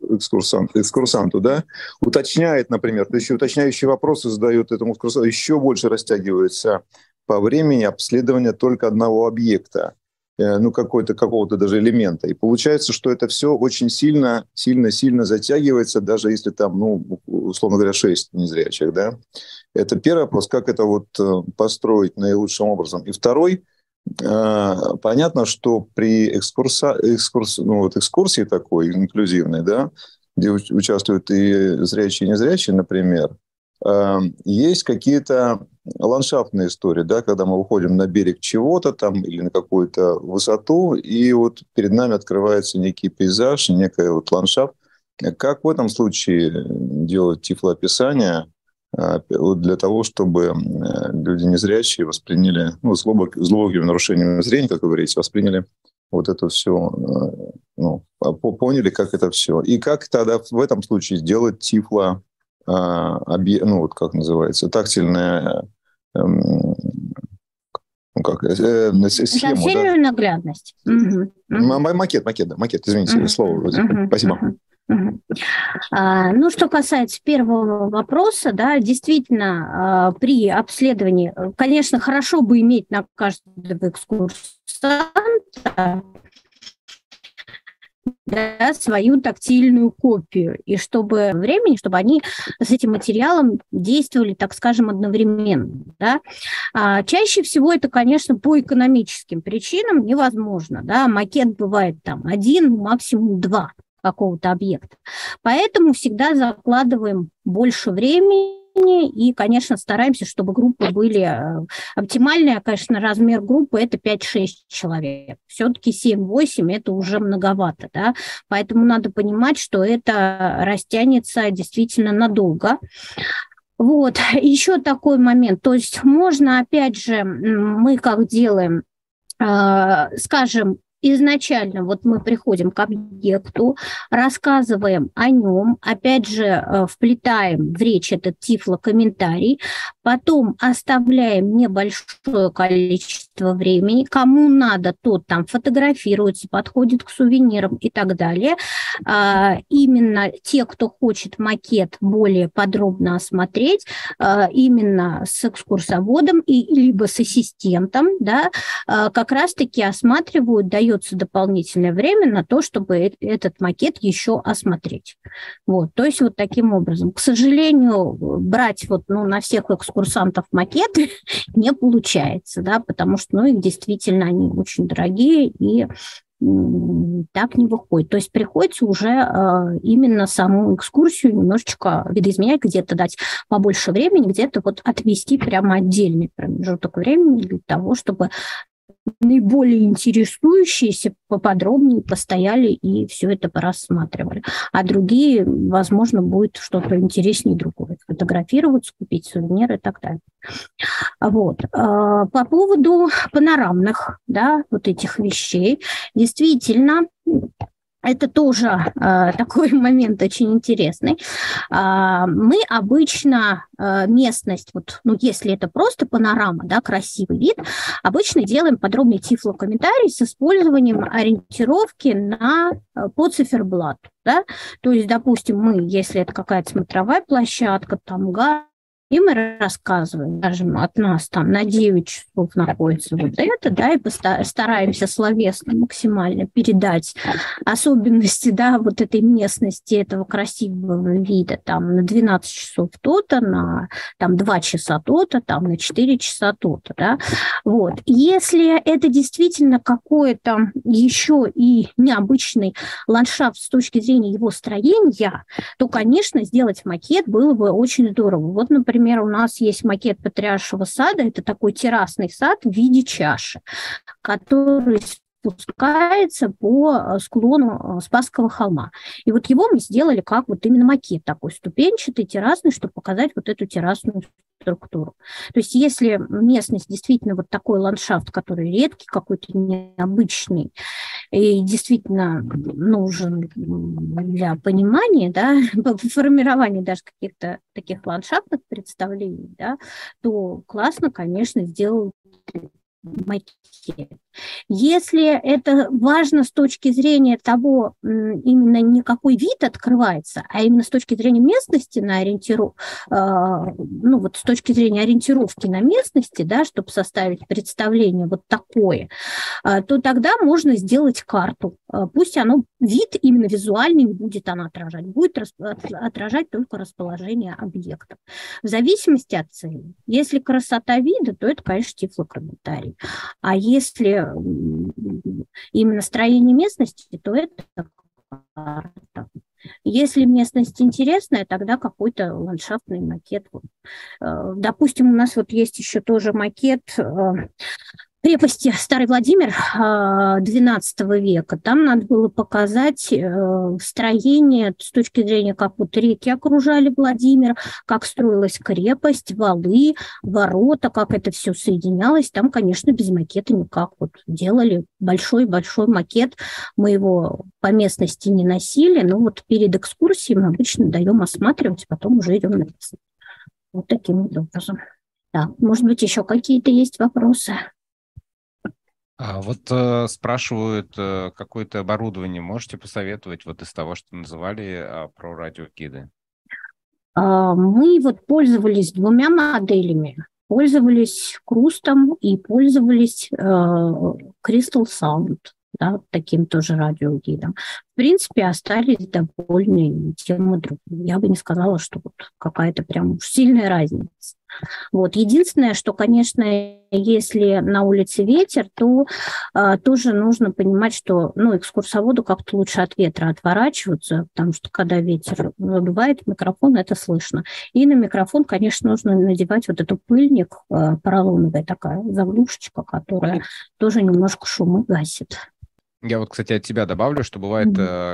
экскурсанту, да, уточняет, например, то есть уточняющие вопросы задают этому экскурсанту, еще больше растягивается по времени обследования только одного объекта, ну, какого-то даже элемента. И получается, что это все очень сильно затягивается, даже если там, ну, условно говоря, 6 незрячих, да. Это первый вопрос, как это вот построить наилучшим образом. И второй, понятно, что при экскурсии такой инклюзивной, да, где участвуют и зрячие, и незрячие, например, есть какие-то ландшафтные истории, да, когда мы выходим на берег чего-то там или на какую-то высоту, и вот перед нами открывается некий пейзаж, некий вот ландшафт. Как в этом случае делать тифлоописание для того, чтобы люди незрячие восприняли, ну, с глубоким нарушением зрения, как вы говорите, восприняли вот это все, ну, поняли, как это все. И как тогда в этом случае сделать тифло, ну, вот как называется, тактильное, ну, как, схему, да? Наглядность. Макет, извините, слово. Спасибо. Ну, что касается первого вопроса, да, действительно, при обследовании, конечно, хорошо бы иметь на каждого экскурсанта, да, свою тактильную копию, и чтобы времени, чтобы они с этим материалом действовали, так скажем, одновременно. Да. Чаще всего это, конечно, по экономическим причинам невозможно. Да. Макет бывает там один, максимум два какого-то объекта. Поэтому всегда закладываем больше времени, и, конечно, стараемся, чтобы группы были оптимальные. Конечно, размер группы – это 5-6 человек. Все-таки 7-8 – это уже многовато. Да? Поэтому надо понимать, что это растянется действительно надолго. Вот. Еще такой момент. То есть можно, опять же, мы как делаем, скажем, изначально вот мы приходим к объекту, рассказываем о нем, опять же вплетаем в речь этот тифлокомментарий, потом оставляем небольшое количество времени, кому надо, тот там фотографируется, подходит к сувенирам и так далее. Именно те, кто хочет макет более подробно осмотреть, именно с экскурсоводом и, либо с ассистентом, да, как раз-таки осматривают, дается дополнительное время на то, чтобы этот макет еще осмотреть. Вот, то есть вот таким образом. К сожалению, брать вот, ну, на всех экскурсантов макеты не получается, да, потому что, ну, их действительно они очень дорогие и так не выходит. То есть приходится уже именно саму экскурсию немножечко видоизменять, где-то дать побольше времени, где-то вот отвести прямо отдельный промежуток времени для того, чтобы наиболее интересующиеся поподробнее постояли и все это порассматривали. А другие, возможно, будет что-то интереснее другое. Фотографироваться, купить сувениры и так далее. Вот. По поводу панорамных, да, вот этих вещей, действительно, это тоже такой момент очень интересный. Мы обычно местность, вот, ну, если это просто панорама, да, красивый вид, обычно делаем подробный тифлокомментарий с использованием ориентировки по циферблату. Да? То есть, допустим, мы, если это какая-то смотровая площадка, там газ, и мы рассказываем, скажем, от нас там на 9 часов находится вот это, да, и стараемся словесно максимально передать особенности, да, вот этой местности, этого красивого вида, там на 12 часов то-то, на там 2 часа то-то, там на 4 часа то-то, да, вот. Если это действительно какой-то еще и необычный ландшафт с точки зрения его строения, то, конечно, сделать макет было бы очень здорово. Вот, например, у нас есть макет Патриаршего сада, это такой террасный сад в виде чаши, который спускается по склону Спасского холма. И вот его мы сделали как вот именно макет такой ступенчатый, террасный, чтобы показать вот эту террасную структуру. То есть если местность действительно вот такой ландшафт, который редкий, какой-то необычный, и действительно нужен для понимания, да, формирования даже каких-то таких ландшафтных представлений, да, то классно, конечно, сделал макет. Если это важно с точки зрения того, именно не какой вид открывается, а именно с точки зрения местности на ориентировку, ну вот с точки зрения ориентировки на местности, да, чтобы составить представление вот такое, то тогда можно сделать карту. Пусть оно, вид именно визуальный не будет она отражать, будет отражать только расположение объектов. В зависимости от цели. Если красота вида, то это, конечно, тифлокомментарий. А если именно строение местности, то это карта. Если местность интересная, тогда какой-то ландшафтный макет. Допустим, у нас вот есть еще тоже макет крепости Старый Владимир XII века. Там надо было показать строение с точки зрения, как вот реки окружали Владимир, как строилась крепость, валы, ворота, как это все соединялось. Там, конечно, без макета никак. Вот делали большой-большой макет. Мы его по местности не носили, но вот перед экскурсией мы обычно даем осматривать, потом уже идем на место. Вот таким вот образом. Да. Может быть, еще какие-то есть вопросы? А вот спрашивают, какое-то оборудование можете посоветовать вот из того, что называли про радиогиды? Мы вот пользовались двумя моделями. Пользовались Крустом и пользовались Crystal Sound, да, таким тоже радиогидом. В принципе, остались довольны тем и другим. Я бы не сказала, что вот какая-то прям сильная разница. Вот. Единственное, что, конечно, если на улице ветер, то тоже нужно понимать, что экскурсоводу как-то лучше от ветра отворачиваться, потому что когда ветер задувает микрофон, это слышно. И на микрофон, конечно, нужно надевать вот этот пыльник, поролоновая такая заглушечка, которая тоже немножко шума гасит. Я вот, кстати, от тебя добавлю, что бывает,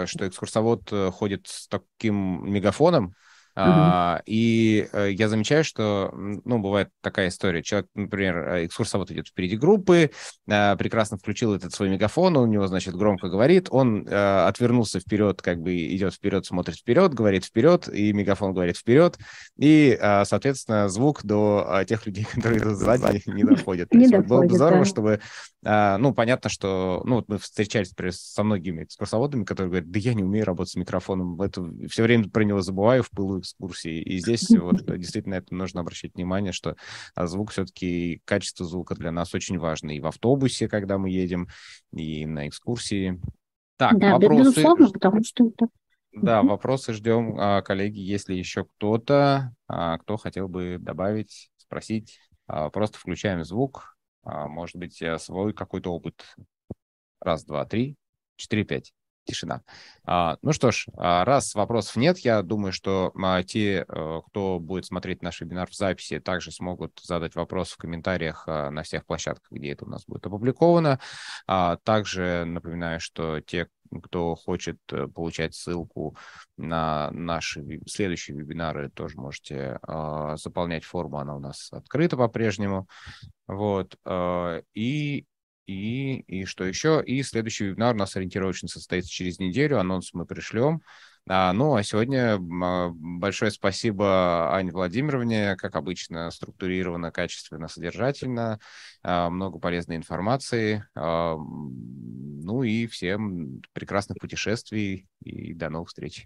что экскурсовод ходит с таким мегафоном, и я замечаю, что, бывает такая история. Человек, например, экскурсовод идет впереди группы, прекрасно включил этот свой мегафон, у него, значит, громко говорит, он отвернулся вперед, как бы идет вперед, смотрит вперед, говорит вперед, и мегафон говорит вперед, и, соответственно, звук до тех людей, которые сзади, не доходит. Было бы здорово, чтобы... понятно, что... вот мы встречались, например, со многими экскурсоводами, которые говорят, да я не умею работать с микрофоном, это все время про него забываю в пылу экскурсии. И здесь вот действительно это нужно обращать внимание, что звук все-таки, качество звука для нас очень важно. И в автобусе, когда мы едем, и на экскурсии. Так, да, вопросы... безусловно, потому что это... Да, вопросы ждем, коллеги, если еще кто-то, кто хотел бы добавить, спросить. Просто включаем звук. Может быть, свой какой-то опыт. 1, 2, 3, 4, 5. Тишина. Ну что ж, раз вопросов нет, я думаю, что те, кто будет смотреть наш вебинар в записи, также смогут задать вопрос в комментариях на всех площадках, где это у нас будет опубликовано. Также напоминаю, что те, кто хочет получать ссылку на наши следующие вебинары, тоже можете заполнять форму, она у нас открыта по-прежнему. Вот. И что еще? И следующий вебинар у нас ориентировочно состоится через неделю. Анонс мы пришлем. А сегодня большое спасибо Анне Владимировне. Как обычно, структурировано, качественно, содержательно. Много полезной информации. И всем прекрасных путешествий. И до новых встреч.